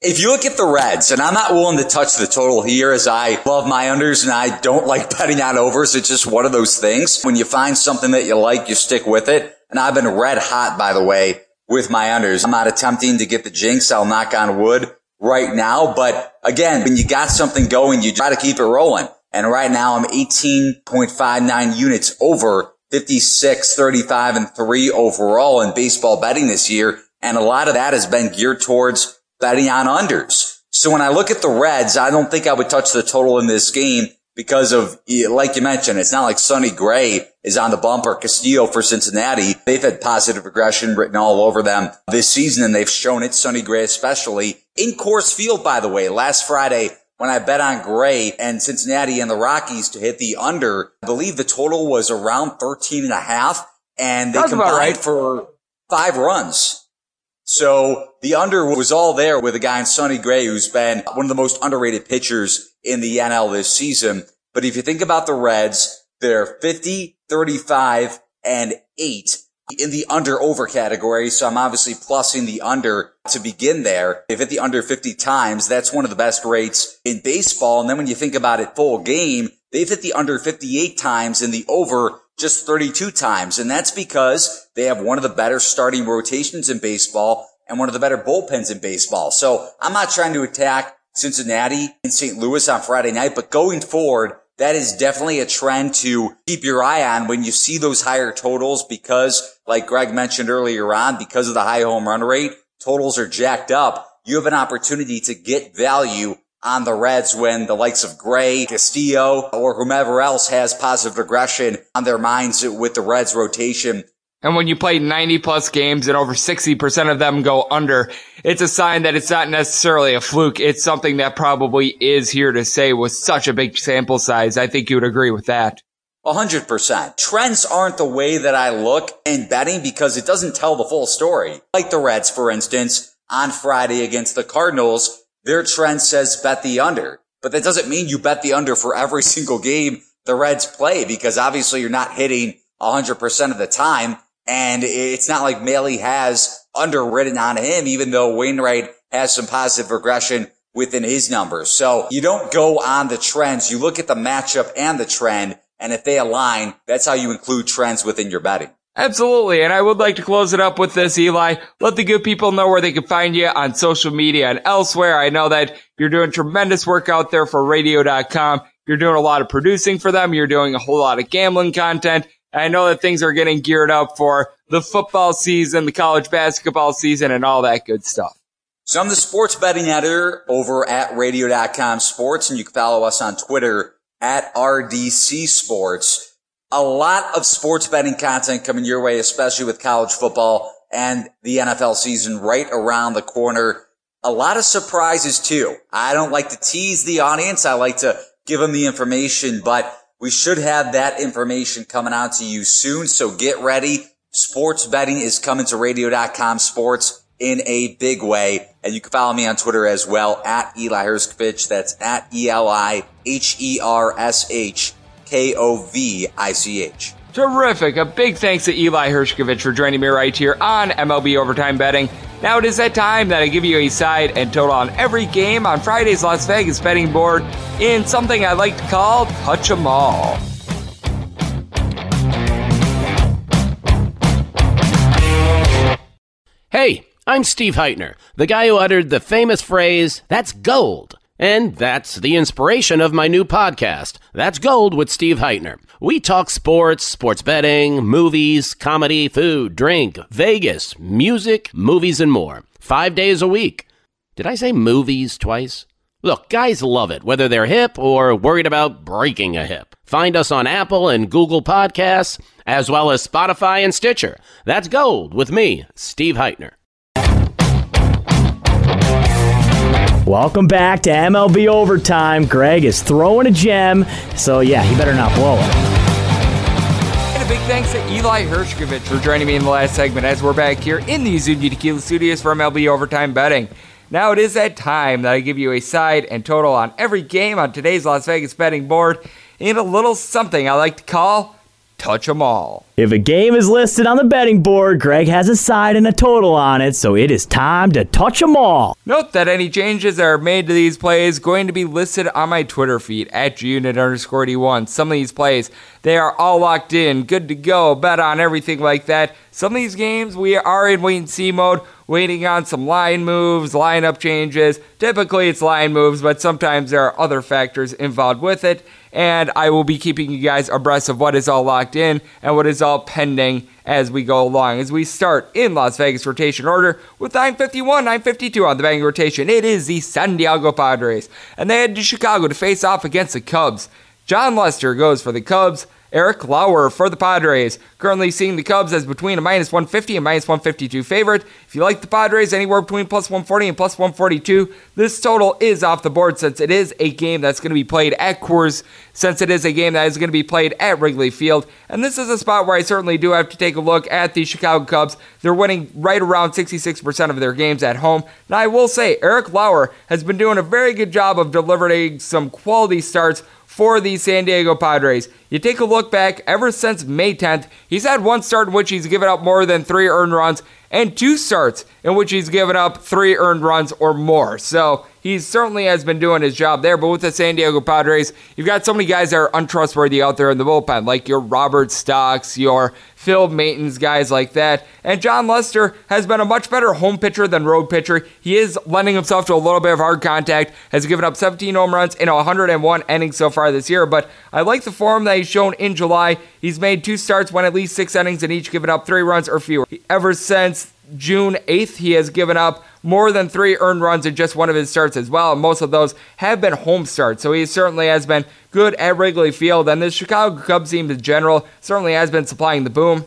If you look at the Reds, and I'm not willing to touch the total here as I love my unders and I don't like betting on overs. It's just one of those things. When you find something that you like, you stick with it. And I've been red hot, by the way, with my unders. I'm not attempting to get the jinx. I'll knock on wood right now. But again, when you got something going, you try to keep it rolling. And right now I'm eighteen point five nine units over, fifty-six, thirty-five, and three overall in baseball betting this year. And a lot of that has been geared towards betting on unders. So when I look at the Reds, I don't think I would touch the total in this game because of, like you mentioned, it's not like Sonny Gray is on the bump or Castillo for Cincinnati. They've had positive regression written all over them this season, and they've shown it, Sonny Gray especially. In Coors Field, by the way, last Friday when I bet on Gray and Cincinnati and the Rockies to hit the under, I believe the total was around thirteen and a half, and they That's combined right. for five runs. So the under was all there with a guy in Sonny Gray who's been one of the most underrated pitchers in the N L this season. But if you think about the Reds, they're fifty, thirty-five, and eight in the under-over category. So I'm obviously plussing the under to begin there. They've hit the under fifty times. That's one of the best rates in baseball. And then when you think about it full game, they've hit the under fifty-eight times and the over just thirty-two times. And that's because they have one of the better starting rotations in baseball and one of the better bullpens in baseball. So I'm not trying to attack Cincinnati and Saint Louis on Friday night, but going forward, that is definitely a trend to keep your eye on when you see those higher totals because, like Greg mentioned earlier on, because of the high home run rate, totals are jacked up. You have an opportunity to get value on the Reds when the likes of Gray, Castillo, or whomever else has positive regression on their minds with the Reds rotation. And when you play ninety plus games and over sixty percent of them go under, it's a sign that it's not necessarily a fluke. It's something that probably is here to say with such a big sample size. I think you would agree with that. one hundred percent. Trends aren't the way that I look in betting because it doesn't tell the full story. Like the Reds, for instance, on Friday against the Cardinals, their trend says bet the under, but that doesn't mean you bet the under for every single game the Reds play because obviously you're not hitting one hundred percent of the time, and it's not like Maile has underwritten on him, even though Wainwright has some positive regression within his numbers. So you don't go on the trends. You look at the matchup and the trend, and if they align, that's how you include trends within your betting. Absolutely, and I would like to close it up with this, Eli. Let the good people know where they can find you on social media and elsewhere. I know that you're doing tremendous work out there for radio dot com. You're doing a lot of producing for them. You're doing a whole lot of gambling content. I know that things are getting geared up for the football season, the college basketball season, and all that good stuff. So I'm the sports betting editor over at radio dot com Sports, and you can follow us on Twitter at R D C Sports. A lot of sports betting content coming your way, especially with college football and the N F L season right around the corner. A lot of surprises, too. I don't like to tease the audience. I like to give them the information, but we should have that information coming out to you soon. So get ready. Sports betting is coming to radio dot com Sports in a big way. And you can follow me on Twitter as well, at Eli Hershkovich. That's at E L I H E R S H K O V I C H. Terrific. A big thanks to Eli Hershkovich for joining me right here on M L B Overtime Betting. Now it is that time that I give you a side and total on every game on Friday's Las Vegas betting board in something I like to call Touch 'em All. Hey, I'm Steve Heitner, the guy who uttered the famous phrase, "That's gold." And that's the inspiration of my new podcast, That's Gold with Steve Heitner. We talk sports, sports betting, movies, comedy, food, drink, Vegas, music, movies, and more. Five days a week. Did I say movies twice? Look, guys love it, whether they're hip or worried about breaking a hip. Find us on Apple and Google Podcasts, as well as Spotify and Stitcher. That's Gold with me, Steve Heitner. Welcome back to M L B Overtime. Greg is throwing a gem, so yeah, he better not blow it. And a big thanks to Eli Hershkovich for joining me in the last segment as we're back here in the Zunia Tequila studios for M L B Overtime Betting. Now it is that time that I give you a side and total on every game on today's Las Vegas betting board in a little something I like to call Touch 'em All. If a game is listed on the betting board, Greg has a side and a total on it, so it is time to touch 'em all. Note that any changes that are made to these plays going to be listed on my Twitter feed at Unit underscore D one. Some of these plays, they are all locked in, good to go, bet on everything like that. Some of these games, we are in wait and see mode, waiting on some line moves, lineup changes. Typically, it's line moves, but sometimes there are other factors involved with it. And I will be keeping you guys abreast of what is all locked in and what is all pending as we go along. As we start in Las Vegas rotation order with nine fifty-one, nine fifty-two on the betting rotation. It is the San Diego Padres. And they head to Chicago to face off against the Cubs. John Lester goes for the Cubs. Eric Lauer for the Padres. Currently seeing the Cubs as between a minus one fifty and minus one fifty-two favorite. If you like the Padres, anywhere between plus one forty and plus one forty-two. This total is off the board since it is a game that's going to be played at Coors, since it is a game that is going to be played at Wrigley Field. And this is a spot where I certainly do have to take a look at the Chicago Cubs. They're winning right around sixty-six percent of their games at home. Now I will say, Eric Lauer has been doing a very good job of delivering some quality starts for the San Diego Padres. You take a look back, ever since May tenth, he's had one start in which he's given up more than three earned runs, and two starts in which he's given up three earned runs or more. So he certainly has been doing his job there. But with the San Diego Padres, you've got so many guys that are untrustworthy out there in the bullpen, like your Robert Stocks, your Phil Maton's, guys like that. And John Lester has been a much better home pitcher than road pitcher. He is lending himself to a little bit of hard contact, has given up seventeen home runs in one hundred one innings so far this year. But I like the form that he's shown in July. He's made two starts, won at least six innings, and each given up three runs or fewer. Ever since June eighth, he has given up more than three earned runs in just one of his starts as well, and most of those have been home starts, so he certainly has been good at Wrigley Field, and the Chicago Cubs team in general certainly has been supplying the boom.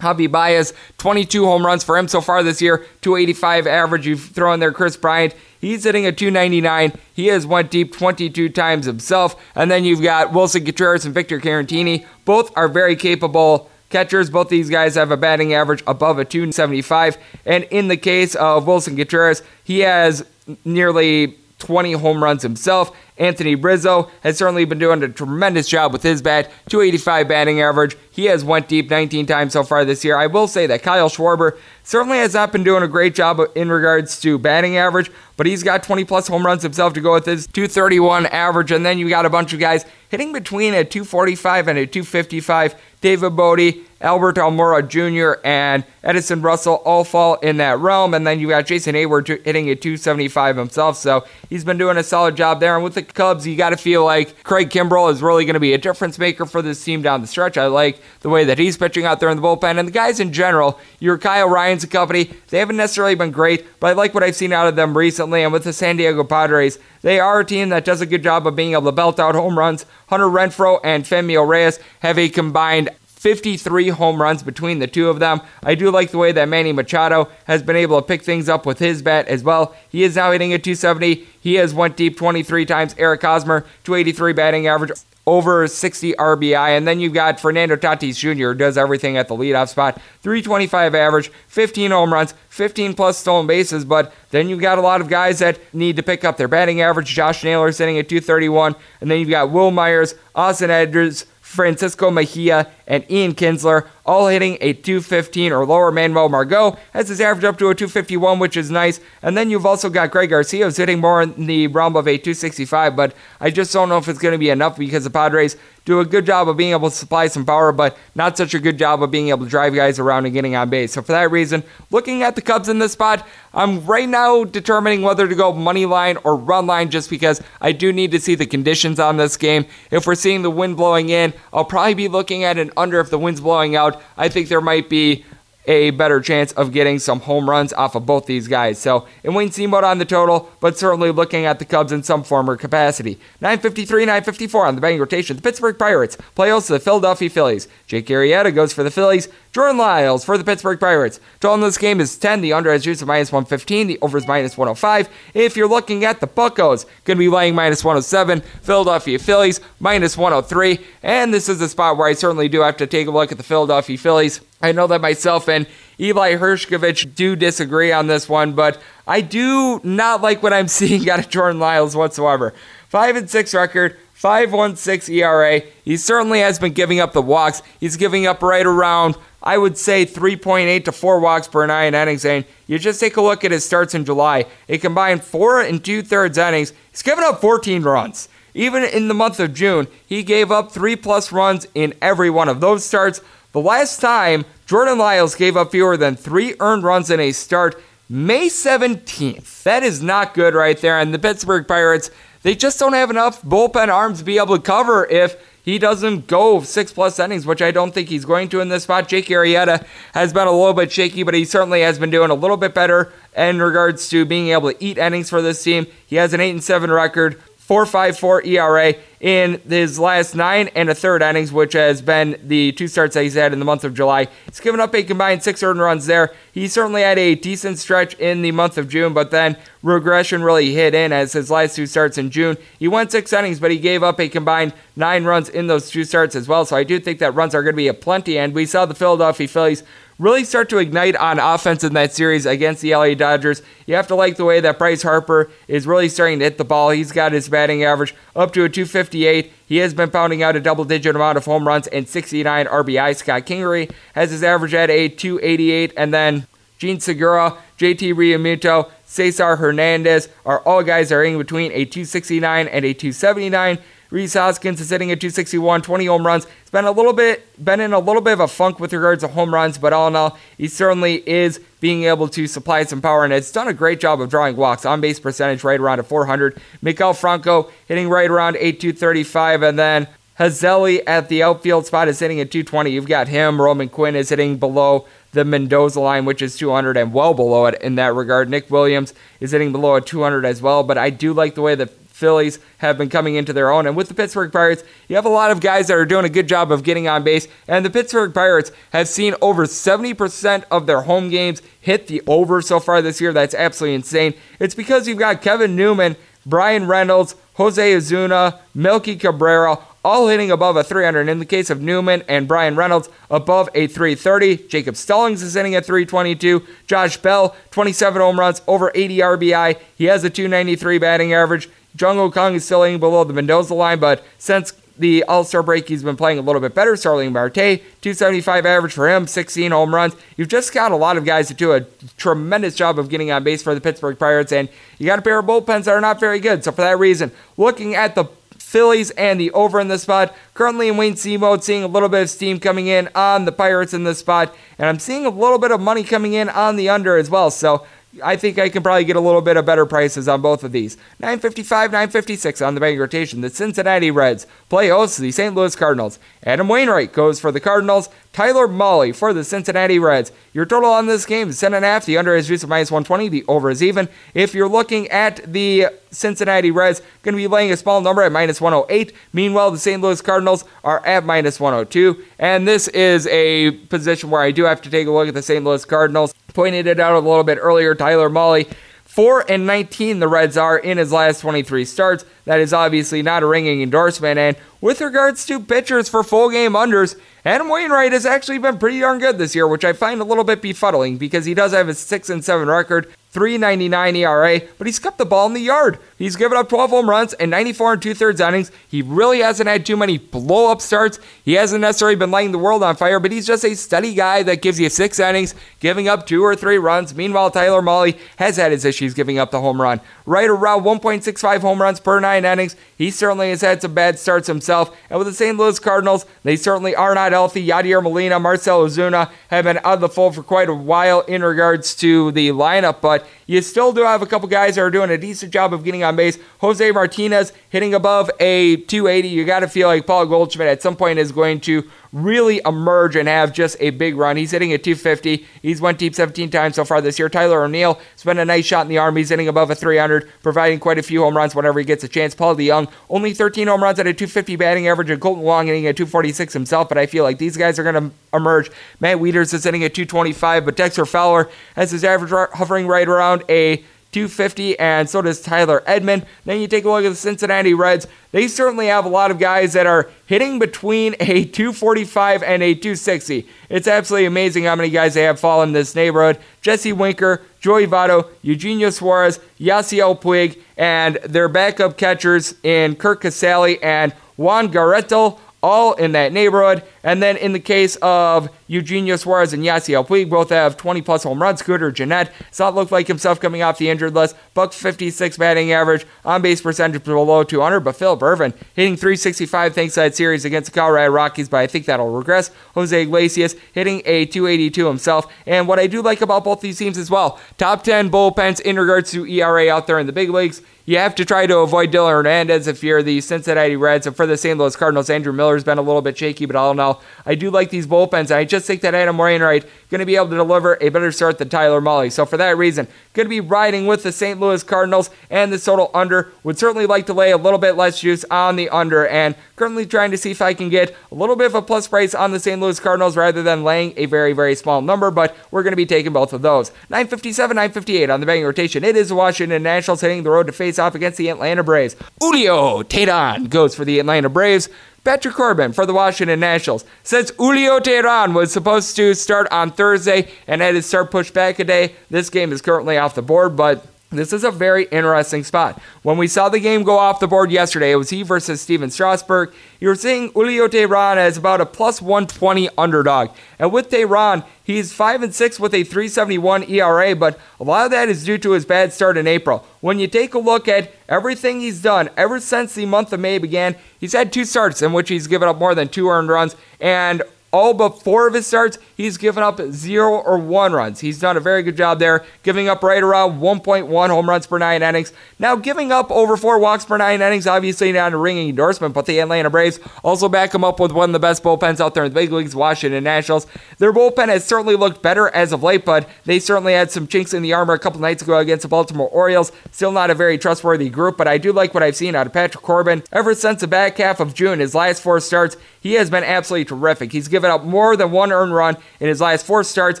Javi Baez, twenty-two home runs for him so far this year, two eighty-five average. You throw in there Chris Bryant, he's hitting a two ninety-nine. He has went deep twenty-two times himself, and then you've got Wilson Contreras and Victor Caratini. Both are very capable catchers. Both these guys have a batting average above a two seventy-five. And in the case of Wilson Contreras, he has nearly twenty home runs himself. Anthony Rizzo has certainly been doing a tremendous job with his bat, two eighty-five batting average. He has went deep nineteen times so far this year. I will say that Kyle Schwarber certainly has not been doing a great job in regards to batting average, but he's got twenty plus home runs himself to go with his two thirty-one average, and then you got a bunch of guys hitting between a two forty-five and a two fifty-five. David Bodie, Albert Almora Junior, and Edison Russell all fall in that realm, and then you got Jason Hayward hitting a two seventy-five himself, so he's been doing a solid job there. And with the Cubs, you got to feel like Craig Kimbrell is really going to be a difference maker for this team down the stretch. I like the way that he's pitching out there in the bullpen, and the guys in general, your Kyle Ryans and company, they haven't necessarily been great, but I like what I've seen out of them recently. And with the San Diego Padres, they are a team that does a good job of being able to belt out home runs. Hunter Renfroe and Femio Reyes have a combined fifty-three home runs between the two of them. I do like the way that Manny Machado has been able to pick things up with his bat as well. He is now hitting a two seventy. He has went deep twenty-three times. Eric Hosmer, two eighty-three batting average, over sixty R B I. And then you've got Fernando Tatis Junior, who does everything at the leadoff spot. three twenty-five average, fifteen home runs, fifteen plus stolen bases. But then you've got a lot of guys that need to pick up their batting average. Josh Naylor sitting at two thirty-one. And then you've got Will Myers, Austin Edwards, Francisco Mejia, and Ian Kinsler, all hitting a two fifteen or lower. Manuel Margot has his average up to a two fifty-one, which is nice. And then you've also got Greg Garcia, who's hitting more in the realm of a two sixty-five, but I just don't know if it's going to be enough because the Padres do a good job of being able to supply some power, but not such a good job of being able to drive guys around and getting on base. So for that reason, looking at the Cubs in this spot, I'm right now determining whether to go money line or run line just because I do need to see the conditions on this game. If we're seeing the wind blowing in, I'll probably be looking at an under. If the wind's blowing out, I think there might be a better chance of getting some home runs off of both these guys. So in win C mode on the total, but certainly looking at the Cubs in some form or capacity. nine fifty-three, nine fifty-four on the betting rotation. The Pittsburgh Pirates play host to the Philadelphia Phillies. Jake Arrieta goes for the Phillies. Jordan Lyles for the Pittsburgh Pirates. Total in this game is ten. The under has juice of minus one fifteen. The over is minus one oh five. If you're looking at the Buccos, going to be laying minus one oh seven. Philadelphia Phillies, minus one oh three. And this is a spot where I certainly do have to take a look at the Philadelphia Phillies. I know that myself and Eli Hershkovich do disagree on this one, but I do not like what I'm seeing out of Jordan Lyles whatsoever. five and six record, five point one six E R A. He certainly has been giving up the walks. He's giving up right around, I would say, three point eight to four walks per nine innings. And you just take a look at his starts in July. A combined four and two-thirds innings. He's given up fourteen runs. Even in the month of June, he gave up three-plus runs in every one of those starts. The last time Jordan Lyles gave up fewer than three earned runs in a start, May seventeenth. That is not good right there. And the Pittsburgh Pirates, they just don't have enough bullpen arms to be able to cover if he doesn't go six-plus innings, which I don't think he's going to in this spot. Jake Arrieta has been a little bit shaky, but he certainly has been doing a little bit better in regards to being able to eat innings for this team. He has an eight and seven record, four point five four E R A in his last nine and a third innings, which has been the two starts that he's had in the month of July. He's given up a combined six earned runs there. He certainly had a decent stretch in the month of June, but then regression really hit in as his last two starts in June. He went six innings, but he gave up a combined nine runs in those two starts as well. So I do think that runs are going to be a plenty, and we saw the Philadelphia Phillies really start to ignite on offense in that series against the L A Dodgers. You have to like the way that Bryce Harper is really starting to hit the ball. He's got his batting average up to a two fifty-eight. He has been pounding out a double-digit amount of home runs and sixty-nine R B I. Scott Kingery has his average at a two eighty-eight. And then Gene Segura, J T Realmuto, Cesar Hernandez are all guys that are in between a two sixty-nine and a two seventy-nine. Rhys Hoskins is hitting at two sixty-one, twenty home runs. It's been a little bit, been in a little bit of a funk with regards to home runs, but all in all, he certainly is being able to supply some power, and it's done a great job of drawing walks. On base percentage right around at four hundred. Mikel Franco hitting right around a two thirty-five, and then Hazelli at the outfield spot is hitting at two twenty. You've got him. Roman Quinn is hitting below the Mendoza line, which is two hundred and well below it in that regard. Nick Williams is hitting below a two hundred as well, but I do like the way that Phillies have been coming into their own. And with the Pittsburgh Pirates, you have a lot of guys that are doing a good job of getting on base. And the Pittsburgh Pirates have seen over seventy percent of their home games hit the over so far this year. That's absolutely insane. It's because you've got Kevin Newman, Brian Reynolds, Jose Ozuna, Melky Cabrera, all hitting above a three hundred. In the case of Newman and Brian Reynolds, above a three thirty. Jacob Stallings is hitting at three twenty-two. Josh Bell, twenty-seven home runs, over eighty R B I. He has a two ninety-three batting average. Jung Ho Kang is still hitting below the Mendoza line, but since the All-Star break, he's been playing a little bit better. Starling Marte, two seventy-five average for him, sixteen home runs. You've just got a lot of guys that do a tremendous job of getting on base for the Pittsburgh Pirates, and you got a pair of bullpens that are not very good. So for that reason, looking at the Phillies and the over in this spot, currently in win C mode, seeing a little bit of steam coming in on the Pirates in this spot, and I'm seeing a little bit of money coming in on the under as well. So I think I can probably get a little bit of better prices on both of these. nine fifty-five, nine fifty-six on the betting rotation. The Cincinnati Reds play host to the Saint Louis Cardinals. Adam Wainwright goes for the Cardinals. Tyler Mahle for the Cincinnati Reds. Your total on this game is ten point five. The under is juice of minus one twenty. The over is even. If you're looking at the Cincinnati Reds, going to be laying a small number at minus one oh eight. Meanwhile, the Saint Louis Cardinals are at minus one oh two. And this is a position where I do have to take a look at the Saint Louis Cardinals. Pointed it out a little bit earlier, Tyler Mahle, four and nineteen the Reds are in his last twenty-three starts. That is obviously not a ringing endorsement. And with regards to pitchers for full game unders, Adam Wainwright has actually been pretty darn good this year, which I find a little bit befuddling because he does have a six and seven record, three ninety-nine E R A, but he's kept the ball in the yard. He's given up twelve home runs and ninety-four and two-thirds innings. He really hasn't had too many blow-up starts. He hasn't necessarily been lighting the world on fire, but he's just a steady guy that gives you six innings, giving up two or three runs. Meanwhile, Tyler Mahle has had his issues giving up the home run. Right around one point six five home runs per nine innings, he certainly has had some bad starts himself. And with the Saint Louis Cardinals, they certainly are not healthy. Yadier Molina, Marcell Ozuna have been out of the fold for quite a while in regards to the lineup, but you still do have a couple guys that are doing a decent job of getting on base. Jose Martinez hitting above a two eighty. You got to feel like Paul Goldschmidt at some point is going to really emerge and have just a big run. He's hitting at two fifty. He's went deep seventeen times so far this year. Tyler O'Neill has been a nice shot in the arm. He's hitting above a three hundred, providing quite a few home runs whenever he gets a chance. Paul DeYoung, only thirteen home runs at a two fifty batting average, and Colton Wong hitting at two forty-six himself, but I feel like these guys are going to emerge. Matt Wieters is hitting at two twenty-five, but Dexter Fowler has his average hovering right around a two fifty, and so does Tyler Edman. Then you take a look at the Cincinnati Reds. They certainly have a lot of guys that are hitting between a two forty-five and a two sixty. It's absolutely amazing how many guys they have fallen in this neighborhood. Jesse Winker, Joey Votto, Eugenio Suarez, Yasiel Puig, and their backup catchers in Kirk Casale and Juan Garrettl, all in that neighborhood. And then in the case of Eugenio Suarez and Yasiel Puig, both have twenty-plus home runs. Cooter Gannett does not look like himself coming off the injured list. Buck fifty-six batting average, on-base percentage below two hundred, but Phil Bervin hitting three sixty-five thanks to that series against the Colorado Rockies, but I think that'll regress. Jose Iglesias hitting a two eighty-two himself. And what I do like about both these teams as well, top ten bullpens in regards to E R A out there in the big leagues. You have to try to avoid Dylan Hernandez if you're the Cincinnati Reds. And for the Saint Louis Cardinals, Andrew Miller's been a little bit shaky, but all in all, I do like these bullpens. I just think that Adam Wainwright is going to be able to deliver a better start than Tyler Mahle. So for that reason, going to be riding with the Saint Louis Cardinals and the total under. Would certainly like to lay a little bit less juice on the under, and currently trying to see if I can get a little bit of a plus price on the Saint Louis Cardinals rather than laying a very, very small number, but we're going to be taking both of those. nine fifty-seven, nine fifty-eight on the betting rotation. It is the Washington Nationals hitting the road to face off against the Atlanta Braves. Julio Teheran goes for the Atlanta Braves. Patrick Corbin for the Washington Nationals. Since Julio Teheran was supposed to start on Thursday and had his start pushed back a day, this game is currently off the board, but this is a very interesting spot. When we saw the game go off the board yesterday, it was he versus Steven Strasburg. You were seeing Julio Teheran as about a plus one twenty underdog. And with Teheran, he's five and six with a three seventy-one E R A, but a lot of that is due to his bad start in April. When you take a look at everything he's done ever since the month of May began, he's had two starts in which he's given up more than two earned runs, and all but four of his starts, he's given up zero or one runs. He's done a very good job there, giving up right around one point one home runs per nine innings. Now, giving up over four walks per nine innings, obviously not a ringing endorsement, but the Atlanta Braves also back him up with one of the best bullpens out there in the big leagues, Washington Nationals. Their bullpen has certainly looked better as of late, but they certainly had some chinks in the armor a couple nights ago against the Baltimore Orioles. Still not a very trustworthy group, but I do like what I've seen out of Patrick Corbin. Ever since the back half of June, his last four starts, he has been absolutely terrific. He's given up more than one earned run in his last four starts.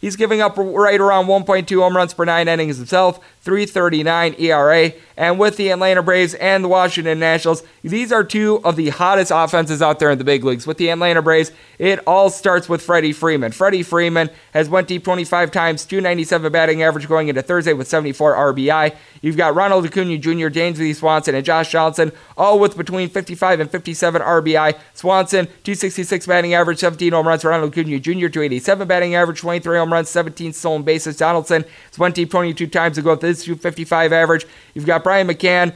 He's giving up right around one point two home runs per nine innings himself, three thirty-nine E R A. And with the Atlanta Braves and the Washington Nationals, these are two of the hottest offenses out there in the big leagues. With the Atlanta Braves, it all starts with Freddie Freeman. Freddie Freeman has went deep twenty-five times, two ninety-seven batting average going into Thursday with seventy-four R B I. You've got Ronald Acuna Junior, James V. Swanson, and Josh Johnson, all with between fifty-five and fifty-seven R B I. Swanson, two sixty-six batting average, seventeen home runs. Ronald Acuna Junior, two eighty-seven batting average, twenty-three home runs, seventeen stolen bases. Donaldson has went deep twenty-two times ago with this two fifty-five average. You've got Brian McCann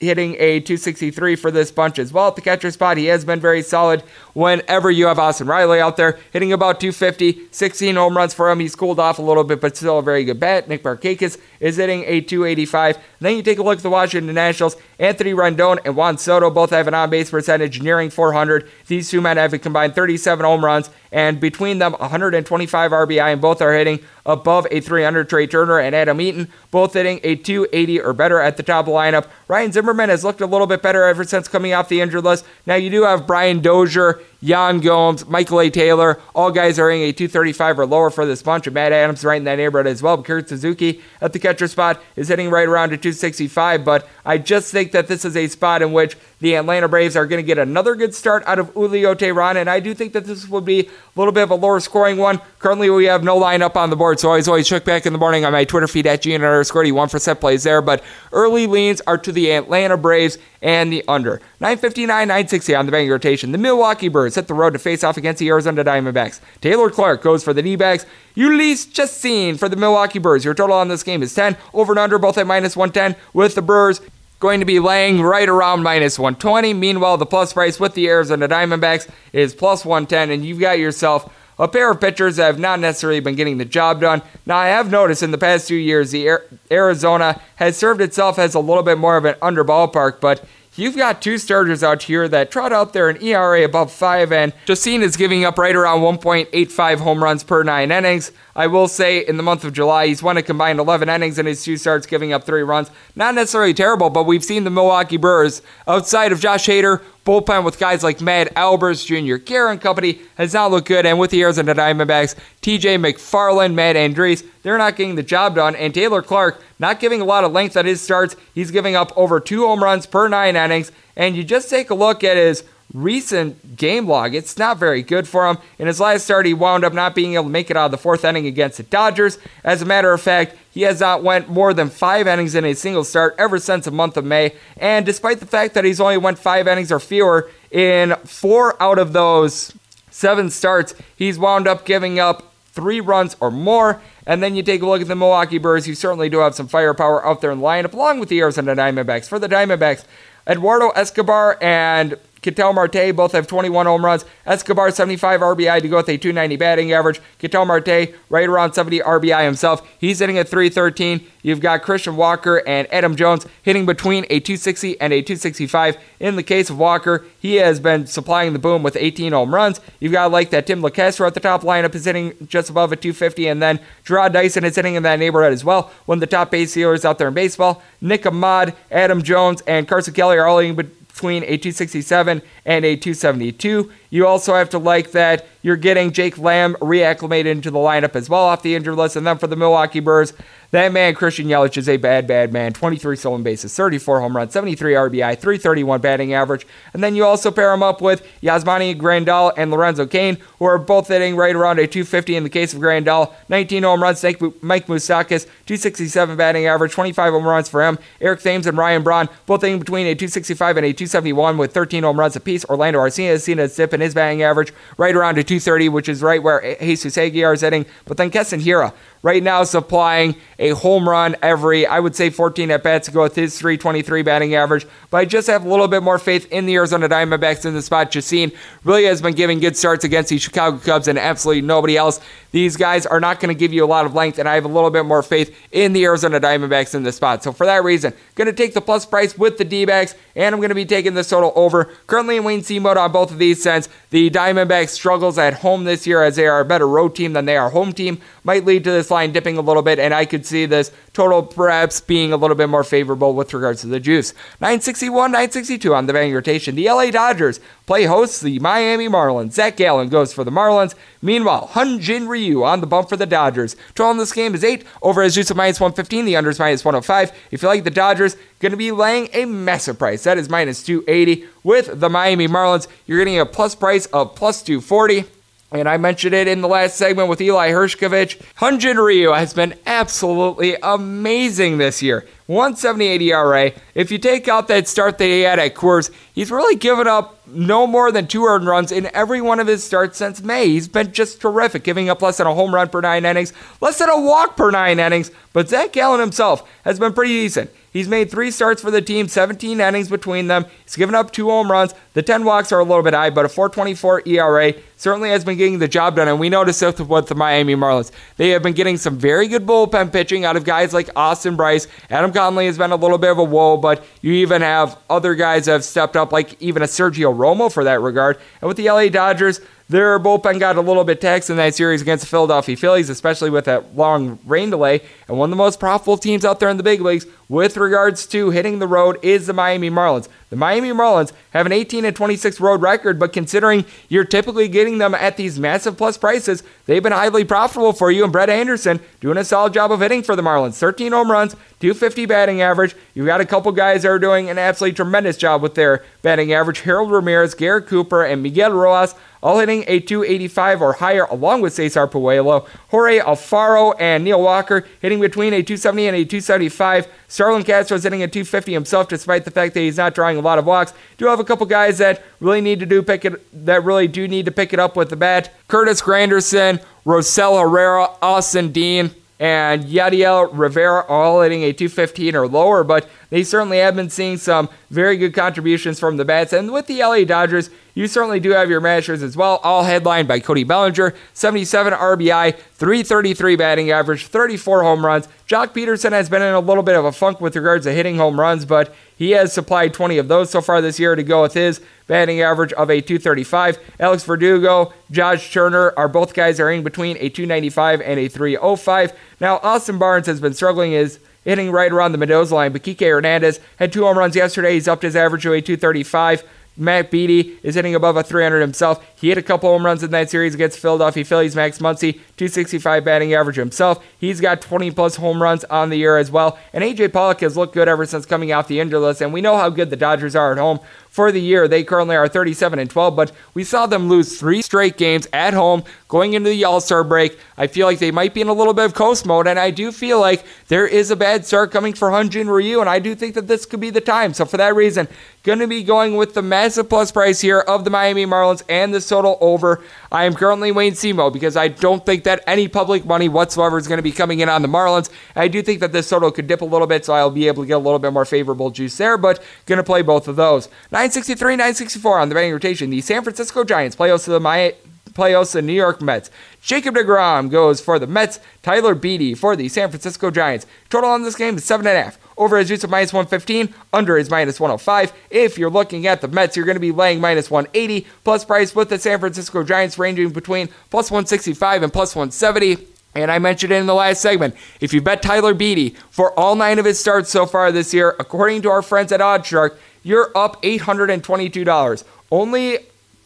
hitting a two sixty-three for this bunch as well. At the catcher spot, he has been very solid whenever you have Austin Riley out there, hitting about two fifty, sixteen home runs for him. He's cooled off a little bit, but still a very good bat. Nick Markakis is hitting a two eighty-five. And then you take a look at the Washington Nationals. Anthony Rendon and Juan Soto both have an on-base percentage nearing four hundred. These two men have a combined thirty-seven home runs, and between them, one twenty-five R B I, and both are hitting above a three hundred. Trey Turner and Adam Eaton both hitting a two eighty or better at the top of the lineup. Ryan Zimmerman has looked a little bit better ever since coming off the injured list. Now you do have Brian Dozier. Jan Gomes, Michael A. Taylor, all guys are in a two thirty-five or lower for this bunch. And Matt Adams right in that neighborhood as well. But Kurt Suzuki at the catcher spot is hitting right around to two sixty-five. But I just think that this is a spot in which the Atlanta Braves are going to get another good start out of Julio Teheran, and I do think that this will be a little bit of a lower scoring one. Currently, we have no lineup on the board, so I always, always check back in the morning on my Twitter feed at G N R Scoredy one for set plays there, but early leans are to the Atlanta Braves and the under. nine fifty-nine, nine sixty on the betting rotation. The Milwaukee Brewers hit the road to face off against the Arizona Diamondbacks. Taylor Clark goes for the D-backs. Ulysses Chacin for the Milwaukee Brewers. Your total on this game is ten. Over and under, both at minus one ten with the Brewers going to be laying right around minus one twenty. Meanwhile, the plus price with the Arizona Diamondbacks is plus one ten, and you've got yourself a pair of pitchers that have not necessarily been getting the job done. Now, I have noticed in the past two years, the Arizona has served itself as a little bit more of an under ballpark, but you've got two starters out here that trot out there an E R A above five, and Chacin is giving up right around one point eight five home runs per nine innings. I will say in the month of July, he's won a combined eleven innings in his two starts, giving up three runs. Not necessarily terrible, but we've seen the Milwaukee Brewers, outside of Josh Hader, bullpen with guys like Matt Albers, Junior Guerra and company has not looked good, and with the Arizona Diamondbacks, T J McFarland, Matt Andrees, they're not getting the job done, and Taylor Clark not giving a lot of length at his starts. He's giving up over two home runs per nine innings, and you just take a look at his recent game log. It's not very good for him. In his last start, he wound up not being able to make it out of the fourth inning against the Dodgers. As a matter of fact, he has not went more than five innings in a single start ever since the month of May. And despite the fact that he's only went five innings or fewer in four out of those seven starts, he's wound up giving up three runs or more. And then you take a look at the Milwaukee Brewers, who certainly do have some firepower out there in the lineup, along with the Arizona Diamondbacks. For the Diamondbacks, Eduardo Escobar and Ketel Marte both have twenty-one home runs. Escobar, seventy-five R B I to go with a two ninety batting average. Ketel Marte, right around seventy R B I himself. He's hitting at three thirteen. You've got Christian Walker and Adam Jones hitting between a two sixty and a two sixty-five. In the case of Walker, he has been supplying the boom with eighteen home runs. You've got like that Tim LeCastro at the top lineup is hitting just above a two fifty, and then Gerard Dyson is hitting in that neighborhood as well. One of the top base stealers out there in baseball. Nick Ahmad, Adam Jones, and Carson Kelly are all hitting between between a two sixty-seven and a two seventy-two. You also have to like that you're getting Jake Lamb reacclimated into the lineup as well off the injured list. And then for the Milwaukee Brewers, that man Christian Yelich is a bad, bad man. twenty-three stolen bases, thirty-four home runs, seventy-three R B I, three thirty-one batting average. And then you also pair him up with Yasmani Grandal and Lorenzo Cain, who are both hitting right around a two fifty in the case of Grandal. nineteen home runs, Mike Moustakas, two sixty-seven batting average, twenty-five home runs for him. Eric Thames and Ryan Braun, both hitting between a two sixty-five and a two seventy-one with thirteen home runs apiece. Orlando Arcia has seen a dip in his batting average right around a two thirty, which is right where Jesus Aguiar is hitting. But then Keston Hiura right now supplying a home run every, I would say, fourteen at-bats to go with his three twenty-three batting average. But I just have a little bit more faith in the Arizona Diamondbacks in the spot. Chacin really has been giving good starts against the Chicago Cubs and absolutely nobody else. These guys are not going to give you a lot of length, and I have a little bit more faith in the Arizona Diamondbacks in the spot. So for that reason, going to take the plus price with the D-backs, and I'm going to be taking this total over. Currently in win-see mode on both of these sets. The Diamondbacks struggles at home this year as they are a better road team than they are home team. Might lead to this line dipping a little bit, and I could see this total perhaps being a little bit more favorable with regards to the juice. nine sixty-one, nine sixty-two on the betting rotation. The L A Dodgers play hosts the Miami Marlins. Zach Gallen goes for the Marlins. Meanwhile, Hyun-Jin Ryu on the bump for the Dodgers. Total in this game is eight. Over his juice of minus one fifteen. The under is minus one oh five. If you like the Dodgers, going to be laying a massive price. That is minus two eighty. With the Miami Marlins, you're getting a plus price of plus two forty. And I mentioned it in the last segment with Eli Hershkovich. Hyun-Jin Ryu has been absolutely amazing this year. one seventy-eight E R A. If you take out that start that he had at Coors, he's really given up no more than two earned runs in every one of his starts since May. He's been just terrific, giving up less than a home run per nine innings, less than a walk per nine innings, but Zach Gallen himself has been pretty decent. He's made three starts for the team, seventeen innings between them. He's given up two home runs. The ten walks are a little bit high, but a four twenty-four E R A certainly has been getting the job done, and we noticed it with the Miami Marlins. They have been getting some very good bullpen pitching out of guys like Austin Bryce. Adam Conley has been a little bit of a woe, but you even have other guys that have stepped up, like even a Sergio Romo for that regard. And with the L A Dodgers, Their bullpen got a little bit taxed in that series against the Philadelphia Phillies, especially with that long rain delay. And one of the most profitable teams out there in the big leagues with regards to hitting the road is the Miami Marlins. The Miami Marlins have an eighteen and twenty-six road record, but considering you're typically getting them at these massive plus prices, they've been highly profitable for you. And Brett Anderson doing a solid job of hitting for the Marlins. thirteen home runs, two fifty batting average. You've got a couple guys that are doing an absolutely tremendous job with their batting average. Harold Ramirez, Garrett Cooper, and Miguel Rojas all hitting a two eighty-five or higher, along with Cesar Puello. Jorge Alfaro and Neil Walker hitting between a two seventy and a two seventy-five. Starlin Castro is hitting a two fifty himself, despite the fact that he's not drawing a lot of walks. Do have a couple guys that really need to do pick it that really do need to pick it up with the bat. Curtis Granderson, Rosel Herrera, Austin Dean, and Yadiel Rivera all hitting a two fifteen or lower, but they certainly have been seeing some very good contributions from the bats. And with the L A Dodgers, you certainly do have your matchers as well, all headlined by Cody Bellinger, seventy-seven R B I, three thirty-three batting average, thirty-four home runs. Jock Peterson has been in a little bit of a funk with regards to hitting home runs, but he has supplied twenty of those so far this year to go with his batting average of a two thirty-five. Alex Verdugo, Josh Turner are both guys that are in between a two ninety-five and a three oh five. Now, Austin Barnes has been struggling his hitting right around the Mendoza line, but Kike Hernandez had two home runs yesterday. He's upped his average to a two thirty-five. Matt Beaty is hitting above a three hundred himself. He hit a couple home runs in that series against Philadelphia Phillies. Max Muncy, two sixty-five batting average himself. He's got twenty-plus home runs on the year as well. And A J. Pollock has looked good ever since coming out the injured list, and we know how good the Dodgers are at home. For the year, they currently are thirty-seven and twelve, but we saw them lose three straight games at home going into the All-Star break. I feel like they might be in a little bit of coast mode, and I do feel like there is a bad start coming for Hyun-Jin Ryu, and I do think that this could be the time. So for that reason, going to be going with the massive plus price here of the Miami Marlins and the total over. I am currently Wayne Simo because I don't think that any public money whatsoever is going to be coming in on the Marlins. I do think that this total could dip a little bit, so I'll be able to get a little bit more favorable juice there, but going to play both of those. nine sixty-three, nine sixty-four on the betting rotation. The San Francisco Giants play host to the Miami play host to the New York Mets. Jacob deGrom goes for the Mets. Tyler Beatty for the San Francisco Giants. Total on this game is seven point five. Over is juice of minus one fifteen. Under is minus one oh five. If you're looking at the Mets, you're going to be laying minus one eighty. Plus price with the San Francisco Giants ranging between plus one sixty-five and plus one seventy. And I mentioned it in the last segment. If you bet Tyler Beatty for all nine of his starts so far this year, according to our friends at Oddshark, you're up eight hundred twenty-two dollars. Only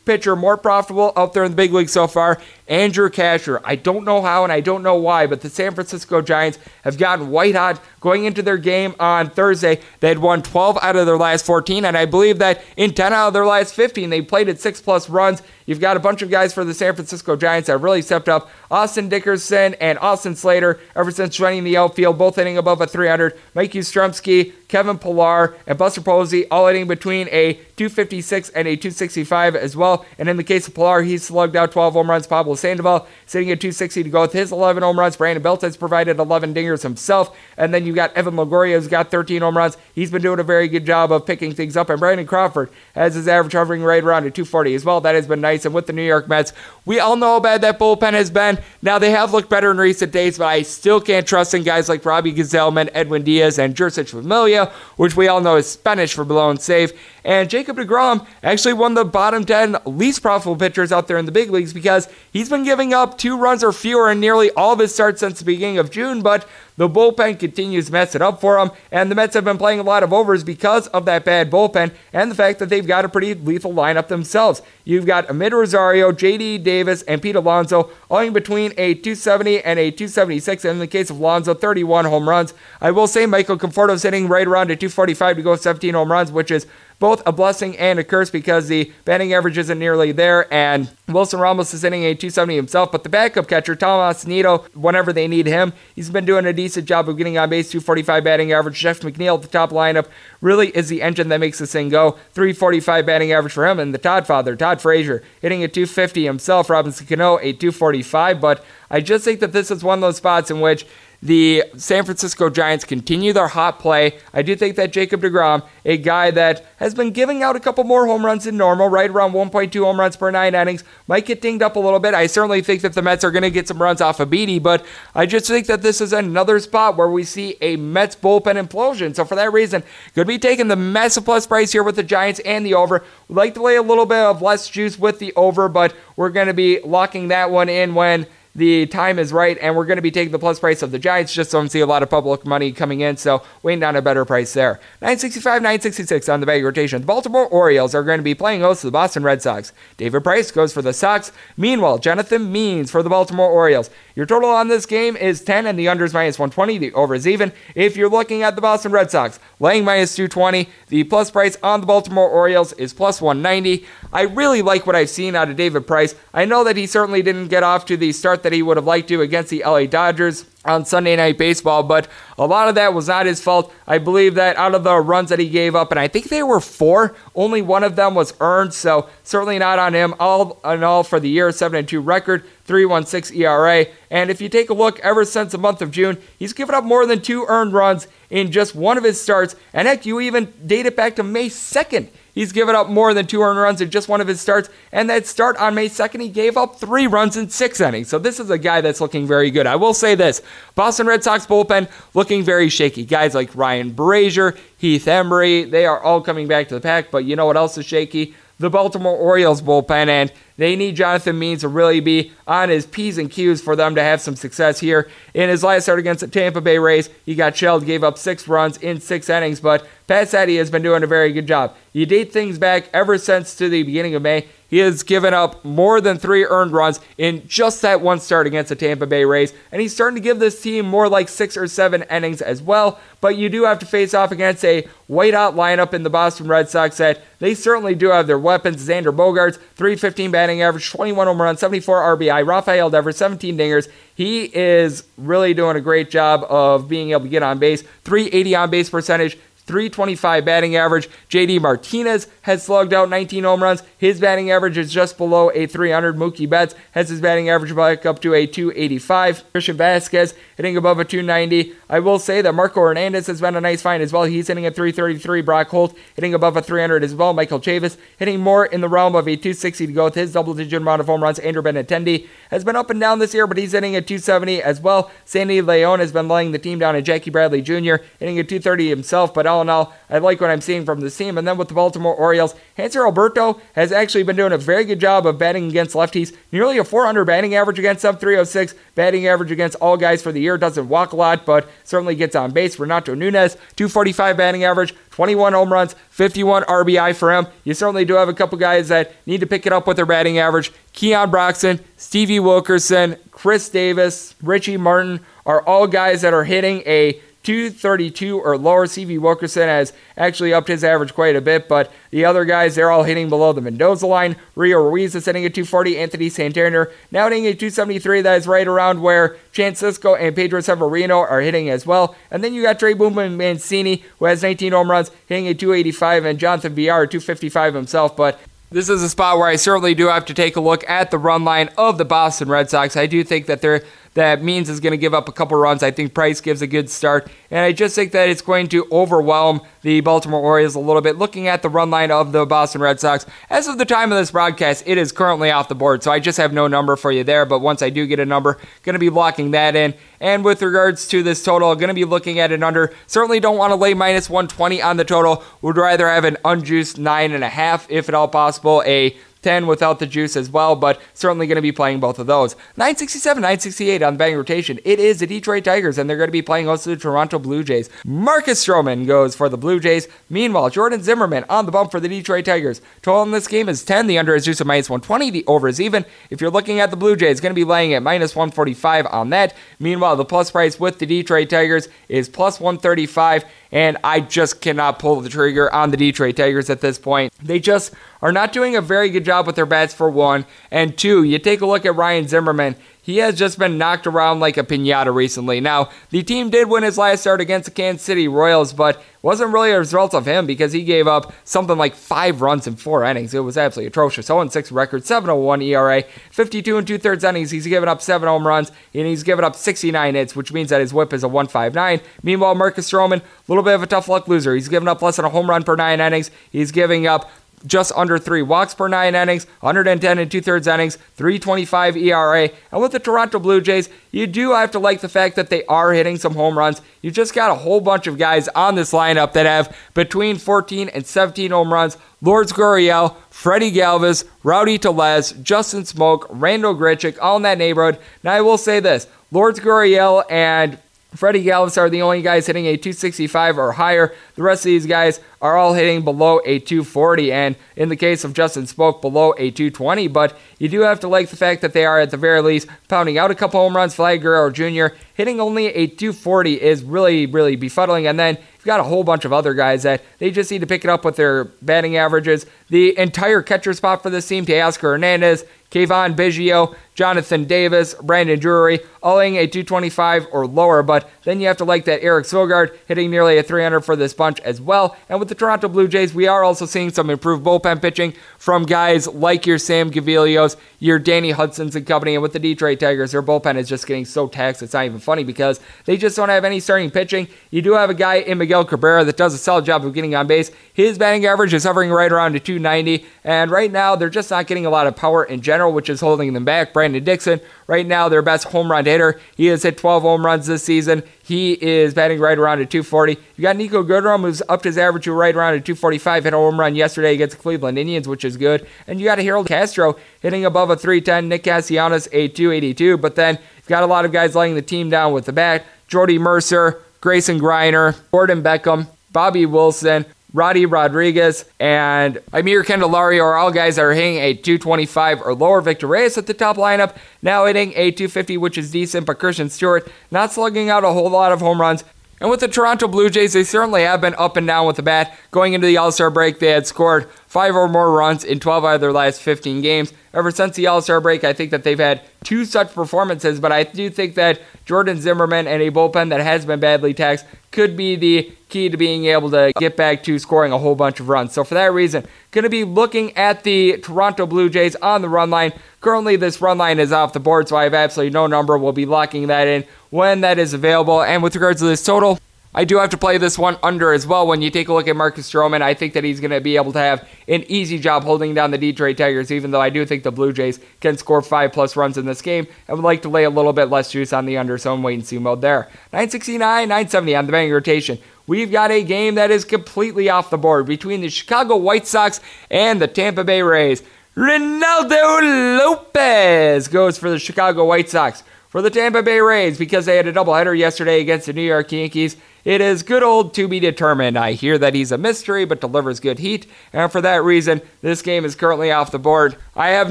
pitcher more profitable out there in the big league so far, Andrew Kasher. I don't know how and I don't know why, but the San Francisco Giants have gotten white hot going into their game on Thursday. They had won twelve out of their last fourteen, and I believe that in ten out of their last fifteen, they played at six-plus runs. You've got a bunch of guys for the San Francisco Giants that really stepped up. Austin Dickerson and Austin Slater ever since joining the outfield, both hitting above a three hundred. Mike Yastrzemski, Kevin Pillar, and Buster Posey all hitting between a two fifty-six and a two sixty-five as well. And in the case of Pillar, he slugged out twelve home runs. Pablo Sandoval sitting at two sixty to go with his eleven home runs. Brandon Belt's provided eleven dingers himself. And then you've got Evan Longoria, who's got thirteen home runs. He's been doing a very good job of picking things up. And Brandon Crawford has his average hovering right around at two forty as well. That has been nice. And with the New York Mets, we all know how bad that bullpen has been. Now, they have looked better in recent days, but I still can't trust in guys like Robbie Gselman, Edwin Diaz, and Jurcic Familia, which we all know is Spanish for blown safe. And Jacob deGrom actually won the bottom ten least profitable pitchers out there in the big leagues because he's been giving up two runs or fewer in nearly all of his starts since the beginning of June, but the bullpen continues to mess it up for him, and the Mets have been playing a lot of overs because of that bad bullpen and the fact that they've got a pretty lethal lineup themselves. You've got Amed Rosario, J D. Davis, and Pete Alonso all in between a two seventy and a two seventy-six, and in the case of Alonso, thirty-one home runs. I will say Michael Conforto's hitting right around at two forty-five to go with seventeen home runs, which is both a blessing and a curse because the batting average isn't nearly there, and Wilson Ramos is hitting a two seventy himself, but the backup catcher, Tomas Nido, whenever they need him, he's been doing a decent job of getting on base, two forty-five batting average. Jeff McNeil at the top lineup really is the engine that makes this thing go, three forty-five batting average for him, and the Todd father, Todd Frazier, hitting a two fifty himself, Robinson Cano, a two forty-five, but I just think that this is one of those spots in which the San Francisco Giants continue their hot play. I do think that Jacob deGrom, a guy that has been giving out a couple more home runs than normal, right around one point two home runs per nine innings, might get dinged up a little bit. I certainly think that the Mets are going to get some runs off of Beaty, but I just think that this is another spot where we see a Mets bullpen implosion. So for that reason, could be taking the massive plus price here with the Giants and the over. We'd like to lay a little bit of less juice with the over, but we're going to be locking that one in when the time is right, and we're going to be taking the plus price of the Giants. Just don't see a lot of public money coming in, so waiting on a better price there. nine sixty-five, nine sixty-six on the value rotation. The Baltimore Orioles are going to be playing host to the Boston Red Sox. David Price goes for the Sox. Meanwhile, Jonathan Means for the Baltimore Orioles. Your total on this game is ten, and the under is minus one twenty. The over is even. If you're looking at the Boston Red Sox, laying minus two twenty. The plus price on the Baltimore Orioles is plus one ninety. I really like what I've seen out of David Price. I know that he certainly didn't get off to the start that he would have liked to against the L A Dodgers on Sunday Night Baseball, but a lot of that was not his fault. I believe that out of the runs that he gave up, and I think they were four, only one of them was earned, so certainly not on him. All in all for the year, seven and two record, three point one six E R A, and if you take a look ever since the month of June, he's given up more than two earned runs in just one of his starts, and heck, you even date it back to May second. He's given up more than two earned runs in just one of his starts, and that start on May second, he gave up three runs in six innings. So this is a guy that's looking very good. I will say this, Boston Red Sox bullpen looking very shaky. Guys like Ryan Brazier, Heath Emery, they are all coming back to the pack, but you know what else is shaky? The Baltimore Orioles bullpen, and they need Jonathan Means to really be on his P's and Q's for them to have some success here. In his last start against the Tampa Bay Rays, he got shelled, gave up six runs in six innings, but Pat Satte has been doing a very good job. You date things back ever since to the beginning of May, he has given up more than three earned runs in just that one start against the Tampa Bay Rays, and he's starting to give this team more like six or seven innings as well, but you do have to face off against a white-hot lineup in the Boston Red Sox that they certainly do have their weapons. Xander Bogaerts, three fifteen back batting average, twenty-one home runs, seventy-four R B I. Rafael Devers, seventeen dingers. He is really doing a great job of being able to get on base. three eighty on base percentage, three twenty-five batting average. J D Martinez has slugged out nineteen home runs. His batting average is just below a three hundred. Mookie Betts has his batting average back up to a two eighty-five. Christian Vasquez hitting above a two ninety. I will say that Marco Hernandez has been a nice find as well. He's hitting a three thirty-three. Brock Holt hitting above a three hundred as well. Michael Chavis hitting more in the realm of a two sixty to go with his double-digit amount of home runs. Andrew Benintendi has been up and down this year, but he's hitting a two seventy as well. Sandy Leon has been laying the team down, and Jackie Bradley Junior hitting a two thirty himself, but all in all, I like what I'm seeing from this team. And then with the Baltimore Orioles, Hanser Alberto has actually been doing a very good job of batting against lefties. Nearly a four hundred batting average against them, three oh six batting average against all guys for the year. Doesn't walk a lot, but certainly gets on base. Renato Nunez, two forty-five batting average, twenty-one home runs, fifty-one R B I for him. You certainly do have a couple guys that need to pick it up with their batting average. Keon Broxton, Stevie Wilkerson, Chris Davis, Richie Martin are all guys that are hitting a two thirty-two or lower. C V Wilkerson has actually upped his average quite a bit, but the other guys, they're all hitting below the Mendoza line. Rio Ruiz is hitting a two forty. Anthony Santander now hitting a two seventy-three. That is right around where Chan Sisco and Pedro Severino are hitting as well. And then you got Trey Boomer Mancini, who has nineteen home runs, hitting a two eighty-five, and Jonathan Villar, two fifty-five himself, but this is a spot where I certainly do have to take a look at the run line of the Boston Red Sox. I do think that they're that Means is going to give up a couple runs. I think Price gives a good start, and I just think that it's going to overwhelm the Baltimore Orioles a little bit. Looking at the run line of the Boston Red Sox, as of the time of this broadcast, it is currently off the board, so I just have no number for you there, but once I do get a number, going to be locking that in. And with regards to this total, I'm going to be looking at an under. Certainly don't want to lay minus one twenty on the total. Would rather have an unjuiced nine point five, if at all possible, a ten without the juice as well, but certainly going to be playing both of those. nine sixty-seven, nine sixty-eight on the batting rotation. It is the Detroit Tigers, and they're going to be playing host to the Toronto Blue Jays. Marcus Stroman goes for the Blue Jays. Meanwhile, Jordan Zimmerman on the bump for the Detroit Tigers. Total in this game is ten. The under is juice at minus one twenty. The over is even. If you're looking at the Blue Jays, going to be laying at minus one forty-five on that. Meanwhile, the plus price with the Detroit Tigers is plus one thirty-five, and I just cannot pull the trigger on the Detroit Tigers at this point. They just are not doing a very good job with their bats, for one, and two, you take a look at Ryan Zimmerman. He has just been knocked around like a piñata recently. Now, the team did win his last start against the Kansas City Royals, but wasn't really a result of him because he gave up something like five runs in four innings. It was absolutely atrocious. oh and six record, seven oh one E R A, fifty-two and two-thirds innings. He's given up seven home runs, and he's given up sixty-nine hits, which means that his whip is a one fifty-nine. Meanwhile, Marcus Stroman, a little bit of a tough luck loser. He's given up less than a home run per nine innings. He's giving up just under three walks per nine innings, one ten and two-thirds innings, three twenty-five E R A. And with the Toronto Blue Jays, you do have to like the fact that they are hitting some home runs. You just got a whole bunch of guys on this lineup that have between fourteen and seventeen home runs. Lourdes Gurriel, Freddie Galvis, Rowdy Tellez, Justin Smoak, Randal Grichuk, all in that neighborhood. Now, I will say this. Lourdes Gurriel and Freddie Galvis are the only guys hitting a two sixty-five or higher. The rest of these guys are all hitting below a two forty, and in the case of Justin Smoak, below a two twenty. But you do have to like the fact that they are, at the very least, pounding out a couple home runs. Vlad Guerrero Junior hitting only a two forty is really, really befuddling. And then you've got a whole bunch of other guys that they just need to pick it up with their batting averages. The entire catcher spot for this team, Teoscar Hernandez, Kayvon Biggio, Jonathan Davis, Brandon Drury, all hitting a two twenty-five or lower. But then you have to like that Eric Sogard hitting nearly a three hundred for this bunch as well. And with the Toronto Blue Jays, we are also seeing some improved bullpen pitching from guys like your Sam Gaviglios, your Danny Hudson's and company. And with the Detroit Tigers, their bullpen is just getting so taxed it's not even funny because they just don't have any starting pitching. You do have a guy in Miguel Cabrera that does a solid job of getting on base. His batting average is hovering right around a two ninety, and right now they're just not getting a lot of power in general, which is holding them back. Brandon Dixon, right now their best home run hitter. He has hit twelve home runs this season. He is batting right around a two forty. You got Nico Goodrum, who's upped his average to right around a two forty-five, hit a home run yesterday against the Cleveland Indians, which is good. And you got a Harold Castro hitting above a three ten, Nick Castellanos a two eighty-two, but then you've got a lot of guys letting the team down with the bat. Jordy Mercer, Grayson Griner, Gordon Beckham, Bobby Wilson, Roddy Rodriguez, and Amir Candelario are all guys that are hitting a two twenty-five or lower. Victor Reyes at the top lineup, now hitting a two fifty, which is decent, but Christian Stewart not slugging out a whole lot of home runs. And with the Toronto Blue Jays, they certainly have been up and down with the bat. Going into the All-Star break, they had scored five or more runs in twelve out of their last fifteen games. Ever since the All-Star break, I think that they've had two such performances, but I do think that Jordan Zimmerman and a bullpen that has been badly taxed could be the key to being able to get back to scoring a whole bunch of runs. So for that reason, going to be looking at the Toronto Blue Jays on the run line. Currently, this run line is off the board, so I have absolutely no number. We'll be locking that in when that is available. And with regards to this total, I do have to play this one under as well. When you take a look at Marcus Stroman, I think that he's going to be able to have an easy job holding down the Detroit Tigers, even though I do think the Blue Jays can score five-plus runs in this game. I would like to lay a little bit less juice on the under, so I'm wait-and-see mode there. nine sixty-nine, nine seventy on the betting rotation. We've got a game that is completely off the board between the Chicago White Sox and the Tampa Bay Rays. Ronaldo Lopez goes for the Chicago White Sox. For the Tampa Bay Rays, because they had a doubleheader yesterday against the New York Yankees, it is good old to be determined. I hear that he's a mystery, but delivers good heat. And for that reason, this game is currently off the board. I have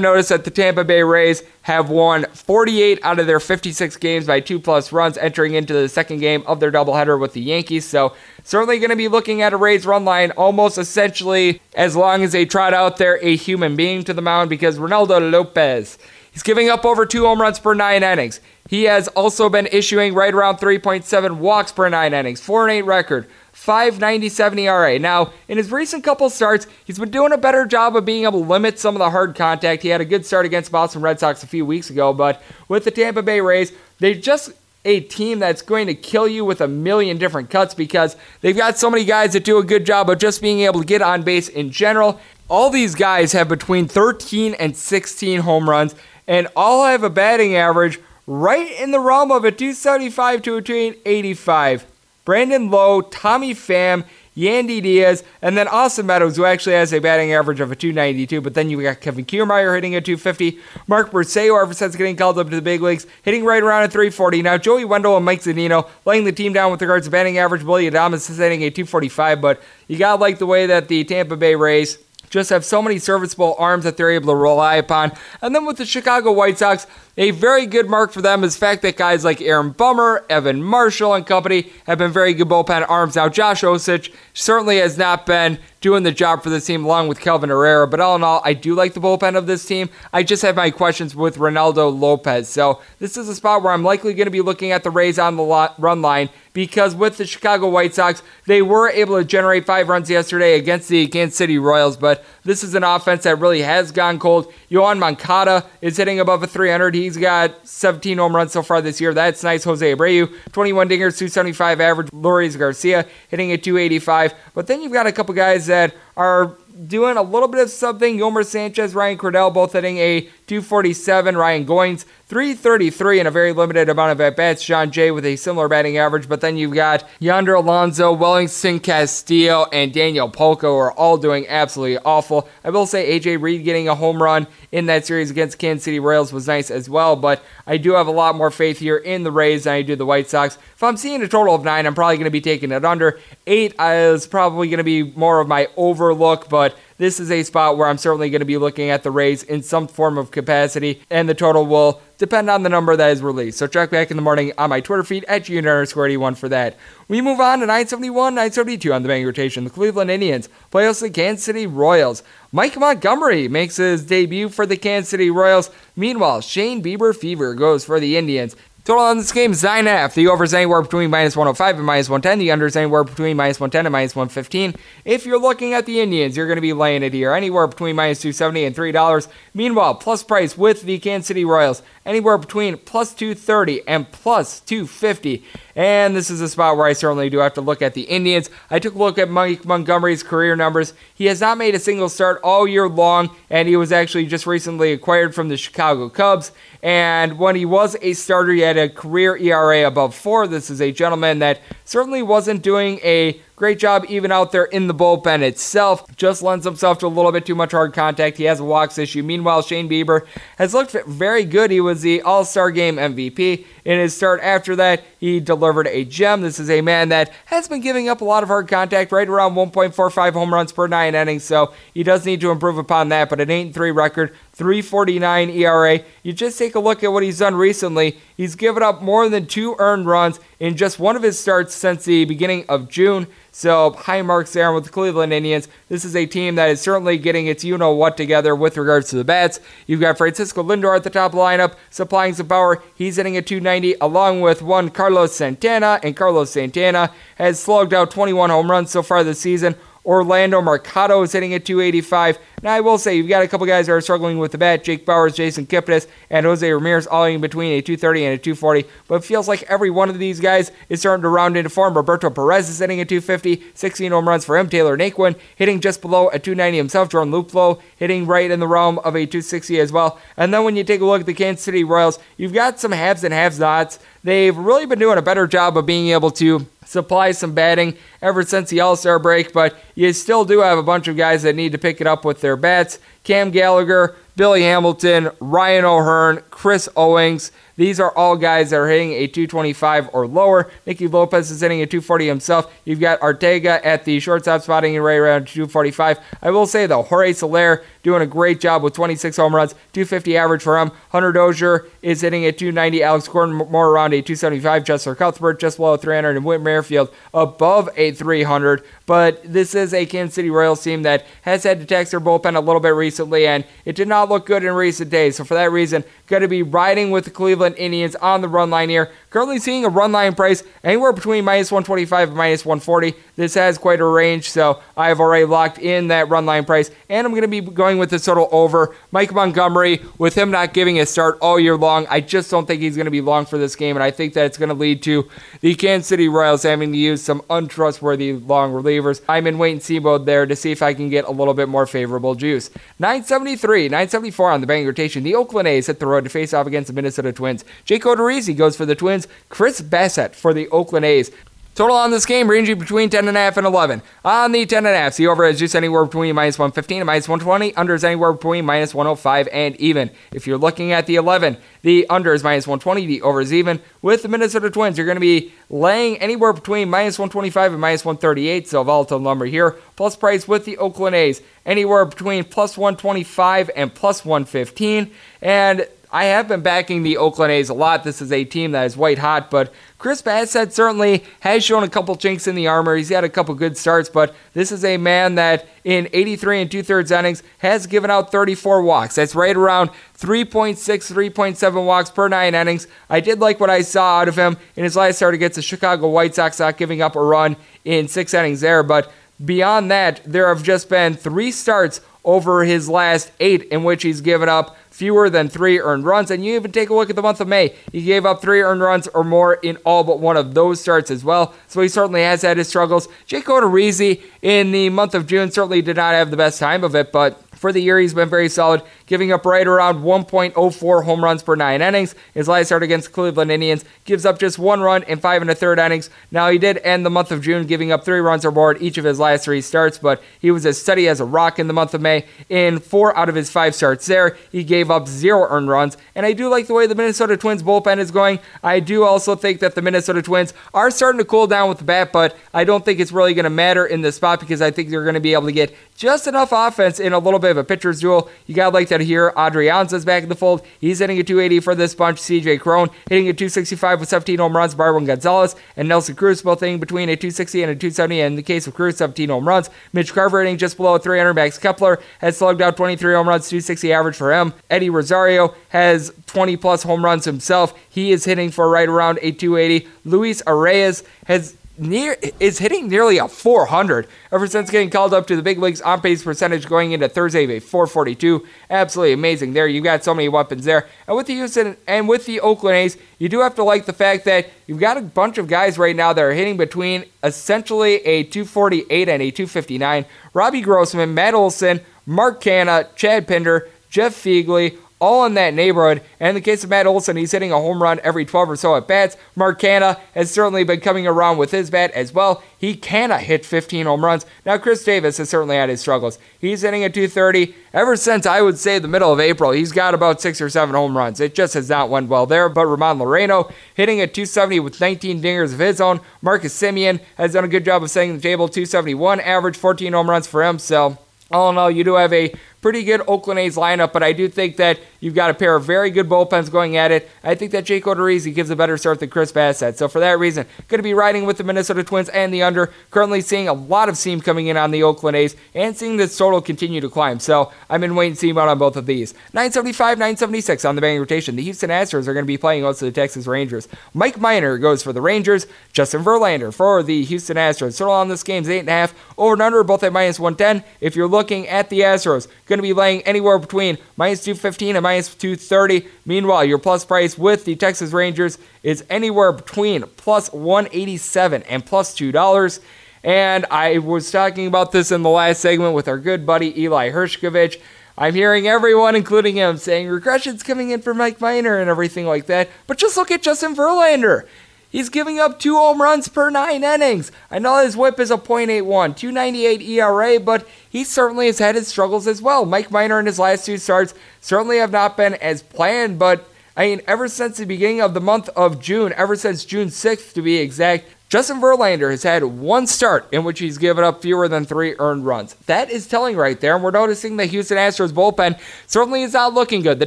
noticed that the Tampa Bay Rays have won forty-eight out of their fifty-six games by two-plus runs entering into the second game of their doubleheader with the Yankees. So certainly going to be looking at a Rays run line almost essentially as long as they trot out there a human being to the mound, because Ronaldo Lopez, he's giving up over two home runs per nine innings. He has also been issuing right around three point seven walks per nine innings, four and eight record, five ninety-seven E R A. Now, in his recent couple starts, he's been doing a better job of being able to limit some of the hard contact. He had a good start against Boston Red Sox a few weeks ago, but with the Tampa Bay Rays, they just a team that's going to kill you with a million different cuts because they've got so many guys that do a good job of just being able to get on base in general. All these guys have between thirteen and sixteen home runs, and all have a batting average right in the realm of a two seventy-five to a two eighty-five. Brandon Lowe, Tommy Pham, Yandy Diaz, and then Austin Meadows, who actually has a batting average of a two ninety-two, but then you've got Kevin Kiermaier hitting a two fifty, Mark Berceo, ever since getting called up to the big leagues, hitting right around a three forty. Now, Joey Wendell and Mike Zunino laying the team down with regards to batting average. Willie Adames is hitting a two forty-five, but you got to like the way that the Tampa Bay Rays just have so many serviceable arms that they're able to rely upon. And then with the Chicago White Sox, a very good mark for them is the fact that guys like Aaron Bummer, Evan Marshall, and company have been very good bullpen arms. Now, Josh Osich certainly has not been doing the job for this team along with Kelvin Herrera, but all in all, I do like the bullpen of this team. I just have my questions with Ronaldo Lopez. So this is a spot where I'm likely going to be looking at the Rays on the run line, because with the Chicago White Sox, they were able to generate five runs yesterday against the Kansas City Royals, but this is an offense that really has gone cold. Yohan Moncada is hitting above a three hundred. He's got seventeen home runs so far this year. That's nice. Jose Abreu, twenty-one dingers, two seventy-five average. Lourdes Garcia hitting at two eighty-five. But then you've got a couple guys that are doing a little bit of something. Yomer Sanchez, Ryan Cordell, both hitting a two forty-seven. Ryan Goins, three thirty-three in a very limited amount of at-bats. John Jay with a similar batting average. But then you've got Yonder Alonso, Wellington Castillo, and Daniel Polka are all doing absolutely awful. I will say A J Reed getting a home run in that series against Kansas City Royals was nice as well. But I do have a lot more faith here in the Rays than I do the White Sox. If I'm seeing a total of nine, I'm probably going to be taking it under. Eight is probably going to be more of my overlook, but But this is a spot where I'm certainly going to be looking at the Rays in some form of capacity, and the total will depend on the number that is released. So check back in the morning on my Twitter feed at Unit R Score eighty-one for that. We move on to nine seventy-one, nine seventy-two on the betting rotation. The Cleveland Indians play host the Kansas City Royals. Mike Montgomery makes his debut for the Kansas City Royals. Meanwhile, Shane Bieber fever goes for the Indians. Total on this game, nine and a half. The over is anywhere between minus one oh five and minus one ten. The under is anywhere between minus one ten and minus one fifteen. If you're looking at the Indians, you're going to be laying it here, anywhere between minus two seventy and three dollars. Meanwhile, plus price with the Kansas City Royals, anywhere between plus two thirty and plus two fifty. And this is a spot where I certainly do have to look at the Indians. I took a look at Mike Montgomery's career numbers. He has not made a single start all year long, and he was actually just recently acquired from the Chicago Cubs. And when he was a starter, he had a career E R A above four. This is a gentleman that certainly wasn't doing a great job even out there in the bullpen itself. Just lends himself to a little bit too much hard contact. He has a walks issue. Meanwhile, Shane Bieber has looked very good. He was the All-Star Game M V P. In his start after that, he delivered a gem. This is a man that has been giving up a lot of hard contact, right around one point four five home runs per nine innings, so he does need to improve upon that, but an eight and three record, three forty-nine E R A. You just take a look at what he's done recently. He's given up more than two earned runs in just one of his starts since the beginning of June. So high marks there with the Cleveland Indians. This is a team that is certainly getting its you-know-what together with regards to the bats. You've got Francisco Lindor at the top of the lineup, supplying some power. He's hitting at two ninety, along with one Carlos Santana, and Carlos Santana has slugged out twenty-one home runs so far this season. Orlando Mercado is hitting at two eighty-five. Now, I will say, you've got a couple guys that are struggling with the bat. Jake Bowers, Jason Kipnis, and Jose Ramirez all in between a two thirty and a two forty. But it feels like every one of these guys is starting to round into form. Roberto Perez is hitting at two fifty. sixteen home runs for him. Taylor Naquin hitting just below a two ninety himself. Jordan Luplow hitting right in the realm of a two sixty as well. And then when you take a look at the Kansas City Royals, you've got some haves and have-nots. They've really been doing a better job of being able to supply some batting ever since the All-Star break, but you still do have a bunch of guys that need to pick it up with their bats. Cam Gallagher, Billy Hamilton, Ryan O'Hearn, Chris Owings. These are all guys that are hitting a two twenty-five or lower. Nicky Lopez is hitting a two forty himself. You've got Ortega at the shortstop spotting in right around two forty-five. I will say, though, Jorge Soler doing a great job with twenty-six home runs, two fifty average for him. Hunter Dozier is hitting at two ninety. Alex Gordon more around a two seventy-five. Justin Cuthbert just below three hundred. And Whit Merrifield above a three hundred. But this is a Kansas City Royals team that has had to tax their bullpen a little bit recently, and it did not look good in recent days. So for that reason, going to be riding with the Cleveland Indians on the run line here. Currently seeing a run line price anywhere between minus one twenty-five and minus one forty. This has quite a range, so I've already locked in that run line price, and I'm going to be going with the total over. Mike Montgomery, with him not giving a start all year long, I just don't think he's going to be long for this game, and I think that it's going to lead to the Kansas City Royals having to use some untrustworthy long relievers. I'm in wait-and-see mode there to see if I can get a little bit more favorable juice. nine seventy-three, nine seventy-four on the betting rotation. The Oakland A's hit the road to face off against the Minnesota Twins. Jake Odorizzi goes for the Twins. Chris Bassett for the Oakland A's. Total on this game ranging between ten point five and eleven. On the ten point five, the over is just anywhere between minus one fifteen and minus one twenty. Under is anywhere between minus one oh five and even. If you're looking at the eleven, the under is minus one twenty, the over is even. With the Minnesota Twins, you're going to be laying anywhere between minus one twenty-five and minus one thirty-eight, so a volatile number here. Plus price with the Oakland A's, anywhere between plus one twenty-five and plus one fifteen. And I have been backing the Oakland A's a lot. This is a team that is white hot, but Chris Bassett certainly has shown a couple chinks in the armor. He's had a couple good starts, but this is a man that in eighty-three and two-thirds innings has given out thirty-four walks. That's right around three point six, three point seven walks per nine innings. I did like what I saw out of him in his last start against the Chicago White Sox, not giving up a run in six innings there, but beyond that, there have just been three starts over his last eight in which he's given up fewer than three earned runs. And you even take a look at the month of May. He gave up three earned runs or more in all but one of those starts as well. So he certainly has had his struggles. Jake Odorizzi in the month of June certainly did not have the best time of it, but for the year, he's been very solid, giving up right around one point oh four home runs per nine innings. His last start against the Cleveland Indians gives up just one run in five and a third innings. Now, he did end the month of June giving up three runs or more at each of his last three starts, but he was as steady as a rock in the month of May. In four out of his five starts there, he gave up zero earned runs, and I do like the way the Minnesota Twins bullpen is going. I do also think that the Minnesota Twins are starting to cool down with the bat, but I don't think it's really going to matter in this spot because I think they're going to be able to get just enough offense in a little bit of a pitcher's duel. You got to like that here. Adrianza's back in the fold. He's hitting a two eighty for this bunch. C J Cron hitting a two sixty-five with seventeen home runs. Byron Gonzalez and Nelson Cruz both hitting between a two sixty and a two seventy. And in the case of Cruz, seventeen home runs. Mitch Carver hitting just below three hundred. Max Kepler has slugged out twenty-three home runs, two sixty average for him. Eddie Rosario has twenty plus home runs himself. He is hitting for right around a two eighty. Luis Arraez has Near, is hitting nearly a four hundred ever since getting called up to the big leagues. On pace percentage going into Thursday of a four forty-two. Absolutely amazing there. You've got so many weapons there. And with the Houston and with the Oakland A's, you do have to like the fact that you've got a bunch of guys right now that are hitting between essentially a two forty-eight and a two fifty-nine. Robbie Grossman, Matt Olson, Mark Canha, Chad Pinder, Jeff Feagley, all in that neighborhood. And in the case of Matt Olson, he's hitting a home run every twelve or so at bats. Mark Canha has certainly been coming around with his bat as well. He cannot hit fifteen home runs. Now, Chris Davis has certainly had his struggles. He's hitting a two thirty. Ever since, I would say, the middle of April, he's got about six or seven home runs. It just has not went well there. But Ramon Laureano hitting a two seventy with nineteen dingers of his own. Marcus Semien has done a good job of setting the table. two seventy-one average, fourteen home runs for him. So, all in all, you do have a pretty good Oakland A's lineup, but I do think that you've got a pair of very good bullpens going at it. I think that Jake Odorizzi gives a better start than Chris Bassett. So for that reason, going to be riding with the Minnesota Twins and the under. Currently seeing a lot of steam coming in on the Oakland A's and seeing this total continue to climb. So I'm in wait and see mode on both of these. nine seventy-five, nine seventy-six on the betting rotation. The Houston Astros are going to be playing also the Texas Rangers. Mike Minor goes for the Rangers. Justin Verlander for the Houston Astros. Total on this game is eight point five. Over and under, both at minus one ten. If you're looking at the Astros, going to be laying anywhere between minus two fifteen and minus two thirty. Meanwhile, your plus price with the Texas Rangers is anywhere between plus one eighty-seven and plus two dollars. And I was talking about this in the last segment with our good buddy Eli Hershkovich. I'm hearing everyone, including him, saying regression's coming in for Mike Minor and everything like that. But just look at Justin Verlander. He's giving up two home runs per nine innings. I know his whip is a point eight one, two ninety-eight E R A, but he certainly has had his struggles as well. Mike Minor in his last two starts certainly have not been as planned, but I mean, ever since the beginning of the month of June, ever since June sixth to be exact, Justin Verlander has had one start in which he's given up fewer than three earned runs. That is telling right there, and we're noticing the Houston Astros bullpen certainly is not looking good. The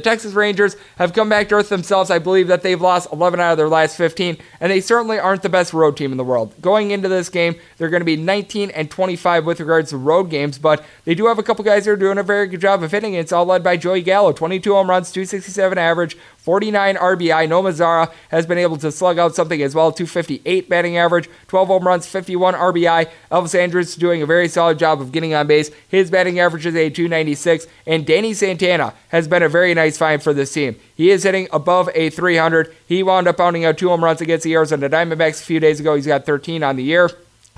Texas Rangers have come back to earth themselves. I believe that they've lost eleven out of their last fifteen, and they certainly aren't the best road team in the world. Going into this game, they're going to be nineteen and twenty-five with regards to road games, but they do have a couple guys that are doing a very good job of hitting it. It's all led by Joey Gallo, twenty-two home runs, two sixty-seven average, forty-nine R B I. Nomar Mazara has been able to slug out something as well, two fifty-eight batting average, twelve home runs, fifty-one R B I. Elvis Andrus doing a very solid job of getting on base. His batting average is a two ninety-six, and Danny Santana has been a very nice find for this team. He is hitting above a three hundred. He wound up pounding out two home runs against the Arizona Diamondbacks a few days ago. He's got thirteen on the year.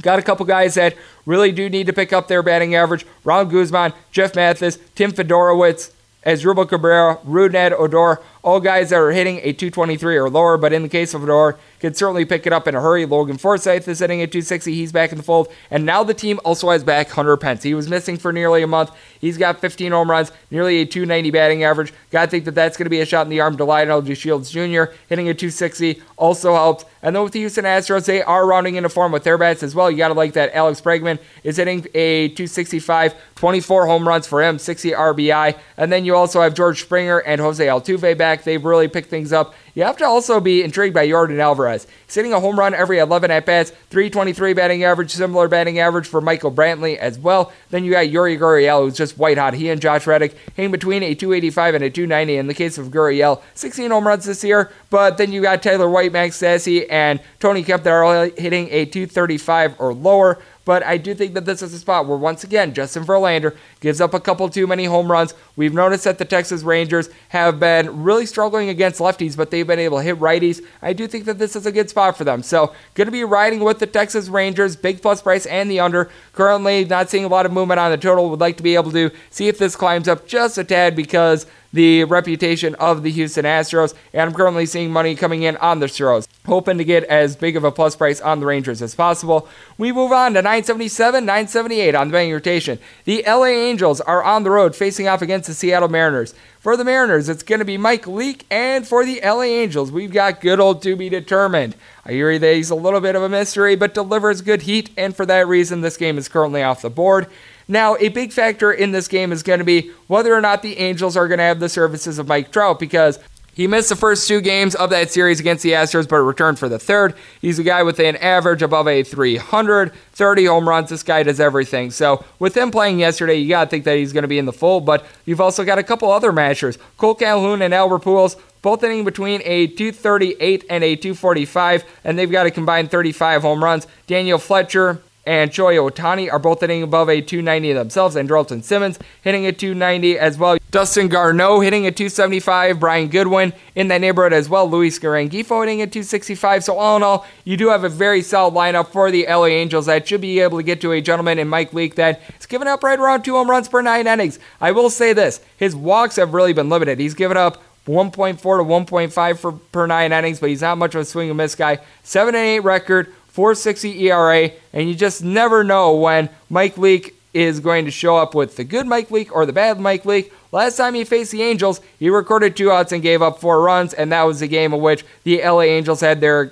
Got a couple guys that really do need to pick up their batting average. Ron Guzman, Jeff Mathis, Tim Fedorowicz, Asdrubal Cabrera, Rougned Odor, All guys that are hitting a two twenty-three or lower, but in the case of Fedor, could certainly pick it up in a hurry. Logan Forsythe is hitting at two sixty. He's back in the fold. And now the team also has back Hunter Pence. He was missing for nearly a month. He's got fifteen home runs, nearly a two ninety batting average. Got to think that that's going to be a shot in the arm. Delionel G. Shields Junior hitting a two sixty also helps. And then with the Houston Astros, they are rounding into form with their bats as well. You got to like that. Alex Bregman is hitting a two sixty-five, twenty-four home runs for him, sixty R B I. And then you also have George Springer and Jose Altuve back. They've really picked things up. You have to also be intrigued by Yordan Alvarez. He's hitting a home run every eleven at-bats, three twenty-three batting average, similar batting average for Michael Brantley as well. Then you got Yuri Gurriel, who's just white-hot. He and Josh Reddick hitting between a two eighty-five and a two ninety. In the case of Gurriel, sixteen home runs this year, but then you got Taylor White, Max Stassi, and Tony Kemp that are all hitting a two thirty-five or lower. But I do think that this is a spot where, once again, Justin Verlander gives up a couple too many home runs. We've noticed that the Texas Rangers have been really struggling against lefties, but they've been able to hit righties. I do think that this is a good spot for them. So, going to be riding with the Texas Rangers, big plus price and the under. Currently, not seeing a lot of movement on the total. Would like to be able to see if this climbs up just a tad because the reputation of the Houston Astros, and I'm currently seeing money coming in on the Astros. Hoping to get as big of a plus price on the Rangers as possible. We move on to nine seventy-seven, nine seventy-eight on the betting rotation. The L A Angels are on the road facing off against the Seattle Mariners. For the Mariners, it's going to be Mike Leake, and for the L A Angels, we've got good old to be determined. I hear that he's a little bit of a mystery, but delivers good heat, and for that reason, this game is currently off the board. Now, a big factor in this game is going to be whether or not the Angels are going to have the services of Mike Trout, because he missed the first two games of that series against the Astros, but returned for the third. He's a guy with an average above a three hundred, thirty home runs. This guy does everything. So with him playing yesterday, you got to think that he's going to be in the fold, but you've also got a couple other matchers. Cole Calhoun and Albert Pujols, both hitting between a two thirty-eight and a two forty-five, and they've got a combined thirty-five home runs. Daniel Fletcher and Shohei Ohtani are both hitting above a two ninety themselves, and Darlton Simmons hitting a two ninety as well. Dustin Garneau hitting a two seventy-five, Brian Goodwin in that neighborhood as well, Luis Garangifo hitting a two sixty-five. So all in all, you do have a very solid lineup for the L A Angels that should be able to get to a gentleman in Mike Leake that is giving up right around two home runs per nine innings. I will say this, his walks have really been limited. He's given up one point four to one point five for, per nine innings, but he's not much of a swing and miss guy. seven and eight record, four sixty E R A, and you just never know when Mike Leake is going to show up with the good Mike Leake or the bad Mike Leake. Last time he faced the Angels, he recorded two outs and gave up four runs, and that was the game in which the L A Angels had their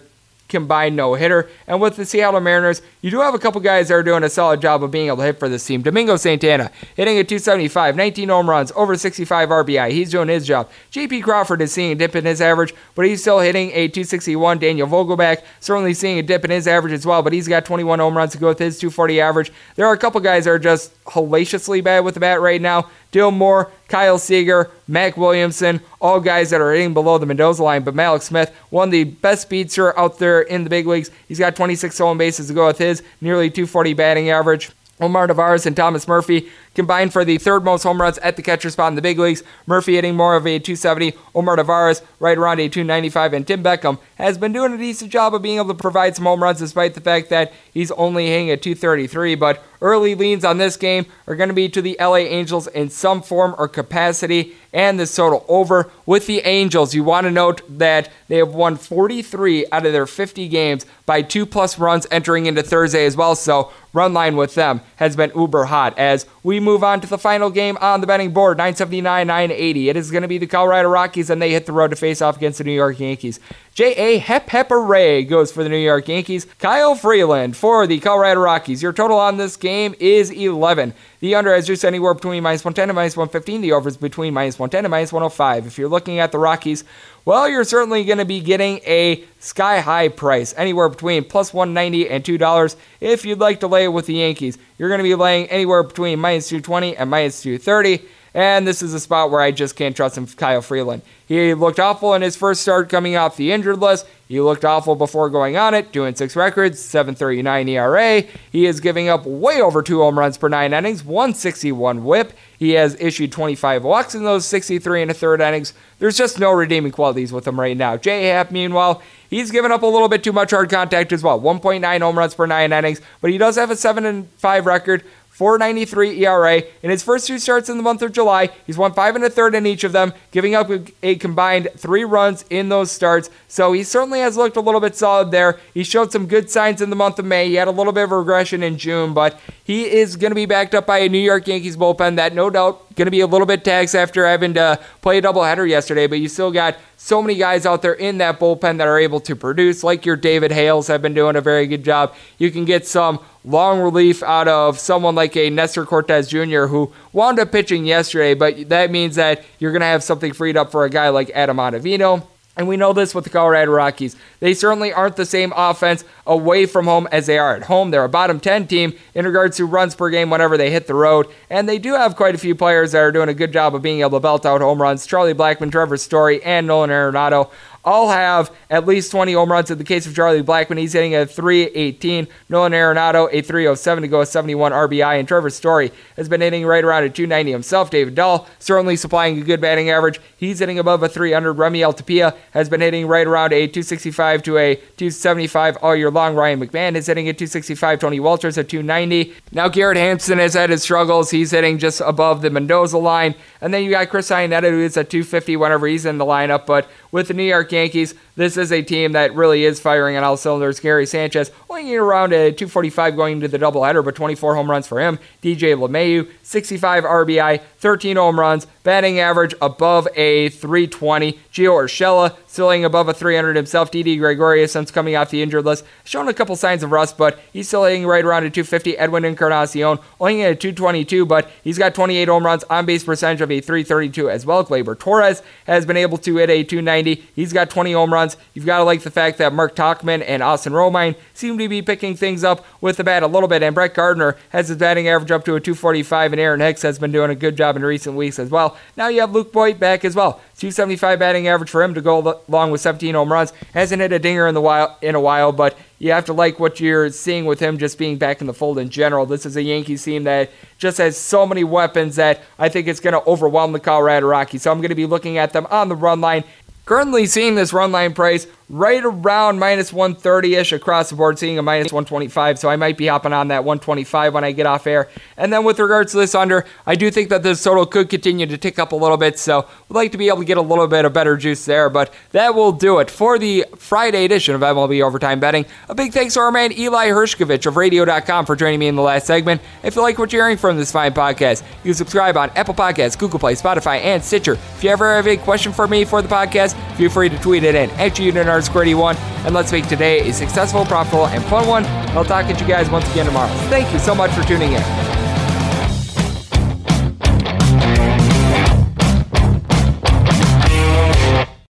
combined no-hitter. And with the Seattle Mariners, you do have a couple guys that are doing a solid job of being able to hit for this team. Domingo Santana hitting a two seventy-five, nineteen home runs, over sixty-five R B I. He's doing his job. J P Crawford is seeing a dip in his average, but he's still hitting a two sixty-one. Daniel Vogelback certainly seeing a dip in his average as well, but he's got twenty-one home runs to go with his two forty average. There are a couple guys that are just hellaciously bad with the bat right now. Dill Moore, Kyle Seager, Mac Williamson, all guys that are hitting below the Mendoza line. But Malik Smith, one of the best speedster out there in the big leagues. He's got twenty-six stolen bases to go with his nearly two forty batting average. Omar Narvaez and Thomas Murphy combined for the third most home runs at the catcher spot in the big leagues. Murphy hitting more of a two seventy. Omar Narvaez right around a two ninety-five. And Tim Beckham has been doing a decent job of being able to provide some home runs despite the fact that he's only hitting a two thirty-three. But early leans on this game are going to be to the L A Angels in some form or capacity, and this total over. With the Angels, you want to note that they have won forty-three out of their fifty games by two-plus runs entering into Thursday as well, so run line with them has been uber hot. As we move on to the final game on the betting board, nine seventy-nine, nine eighty. It is going to be the Colorado Rockies, and they hit the road to face off against the New York Yankees. J A Hep-Hep-Array goes for the New York Yankees. Kyle Freeland for the Colorado Rockies. Your total on this game is eleven. The under is just anywhere between minus one ten and minus one fifteen. The over is between minus one ten and minus one oh five. If you're looking at the Rockies, well, you're certainly going to be getting a sky-high price, anywhere between plus one ninety and two dollars. If you'd like to lay it with the Yankees, you're going to be laying anywhere between minus two twenty and minus two thirty. And this is a spot where I just can't trust him, Kyle Freeland. He looked awful in his first start coming off the injured list. He looked awful before going on it, doing six records, seven thirty-nine E R A. He is giving up way over two home runs per nine innings, one sixty-one whip. He has issued twenty-five walks in those sixty-three and a third innings. There's just no redeeming qualities with him right now. J. Happ, meanwhile, he's given up a little bit too much hard contact as well, one point nine home runs per nine innings, but he does have a seven and five record, four ninety-three E R A. In his first two starts in the month of July, he's won five and a third in each of them, giving up a combined three runs in those starts. So he certainly has looked a little bit solid there. He showed some good signs in the month of May. He had a little bit of regression in June, but he is going to be backed up by a New York Yankees bullpen that no doubt going to be a little bit taxed after having to play a doubleheader yesterday, but you still got so many guys out there in that bullpen that are able to produce, like your David Hales have been doing a very good job. You can get some long relief out of someone like a Nestor Cortes Junior, who wound up pitching yesterday, but that means that you're going to have something freed up for a guy like Adam Ottavino. And we know this with the Colorado Rockies. They certainly aren't the same offense away from home as they are at home. They're a bottom ten team in regards to runs per game whenever they hit the road. And they do have quite a few players that are doing a good job of being able to belt out home runs. Charlie Blackmon, Trevor Story, and Nolan Arenado all have at least twenty home runs. In the case of Charlie Blackmon, he's hitting a three eighteen. Nolan Arenado, a three oh seven to go with seventy-one R B I. And Trevor Story has been hitting right around a two ninety himself. David Dahl certainly supplying a good batting average. He's hitting above a three hundred. Remiel Tapia has been hitting right around a two sixty-five to a two seventy-five all year long. Ryan McMahon is hitting a two sixty-five. Tony Welchers at two ninety. Now Garrett Hampson has had his struggles. He's hitting just above the Mendoza line. And then you got Chris Iannetta, who is at two fifty whenever he's in the lineup. But with the New York Yankees, this is a team that really is firing on all cylinders. Gary Sanchez only around a two forty-five going into the doubleheader, but twenty-four home runs for him. D J LeMahieu, sixty-five R B I, thirteen home runs, batting average above a three twenty. Gio Urshela still hitting above a three hundred himself. Didi Gregorius, since coming off the injured list, shown a couple signs of rust, but he's still hitting right around a two fifty. Edwin Encarnacion only at a two twenty-two, but he's got twenty-eight home runs, on base percentage of a three thirty-two as well. Gleyber Torres has been able to hit a two ninety. He's got twenty home runs. You've got to like the fact that Mark Tauchman and Austin Romine seem to be picking things up with the bat a little bit, and Brett Gardner has his batting average up to a two forty-five, and Aaron Hicks has been doing a good job in recent weeks as well. Now you have Luke Voit back as well. two seventy-five batting average for him to go along with seventeen home runs. Hasn't hit a dinger in the while, in a while, but you have to like what you're seeing with him just being back in the fold in general. This is a Yankees team that just has so many weapons that I think it's going to overwhelm the Colorado Rockies. So I'm going to be looking at them on the run line. Currently seeing this run line price right around minus one thirty-ish across the board, seeing a minus one twenty-five, so I might be hopping on that one twenty-five when I get off air. And then with regards to this under, I do think that this total could continue to tick up a little bit, so we'd like to be able to get a little bit of better juice there, but that will do it for the Friday edition of M L B Overtime Betting. A big thanks to our man Eli Hershkovich of radio dot com for joining me in the last segment. If you like what you're hearing from this fine podcast, you can subscribe on Apple Podcasts, Google Play, Spotify, and Stitcher. If you ever have a question for me for the podcast, feel free to tweet it in at UnitRScoredy one, and let's make today a successful, profitable, and fun one. I'll talk to you guys once again tomorrow. Thank you so much for tuning in.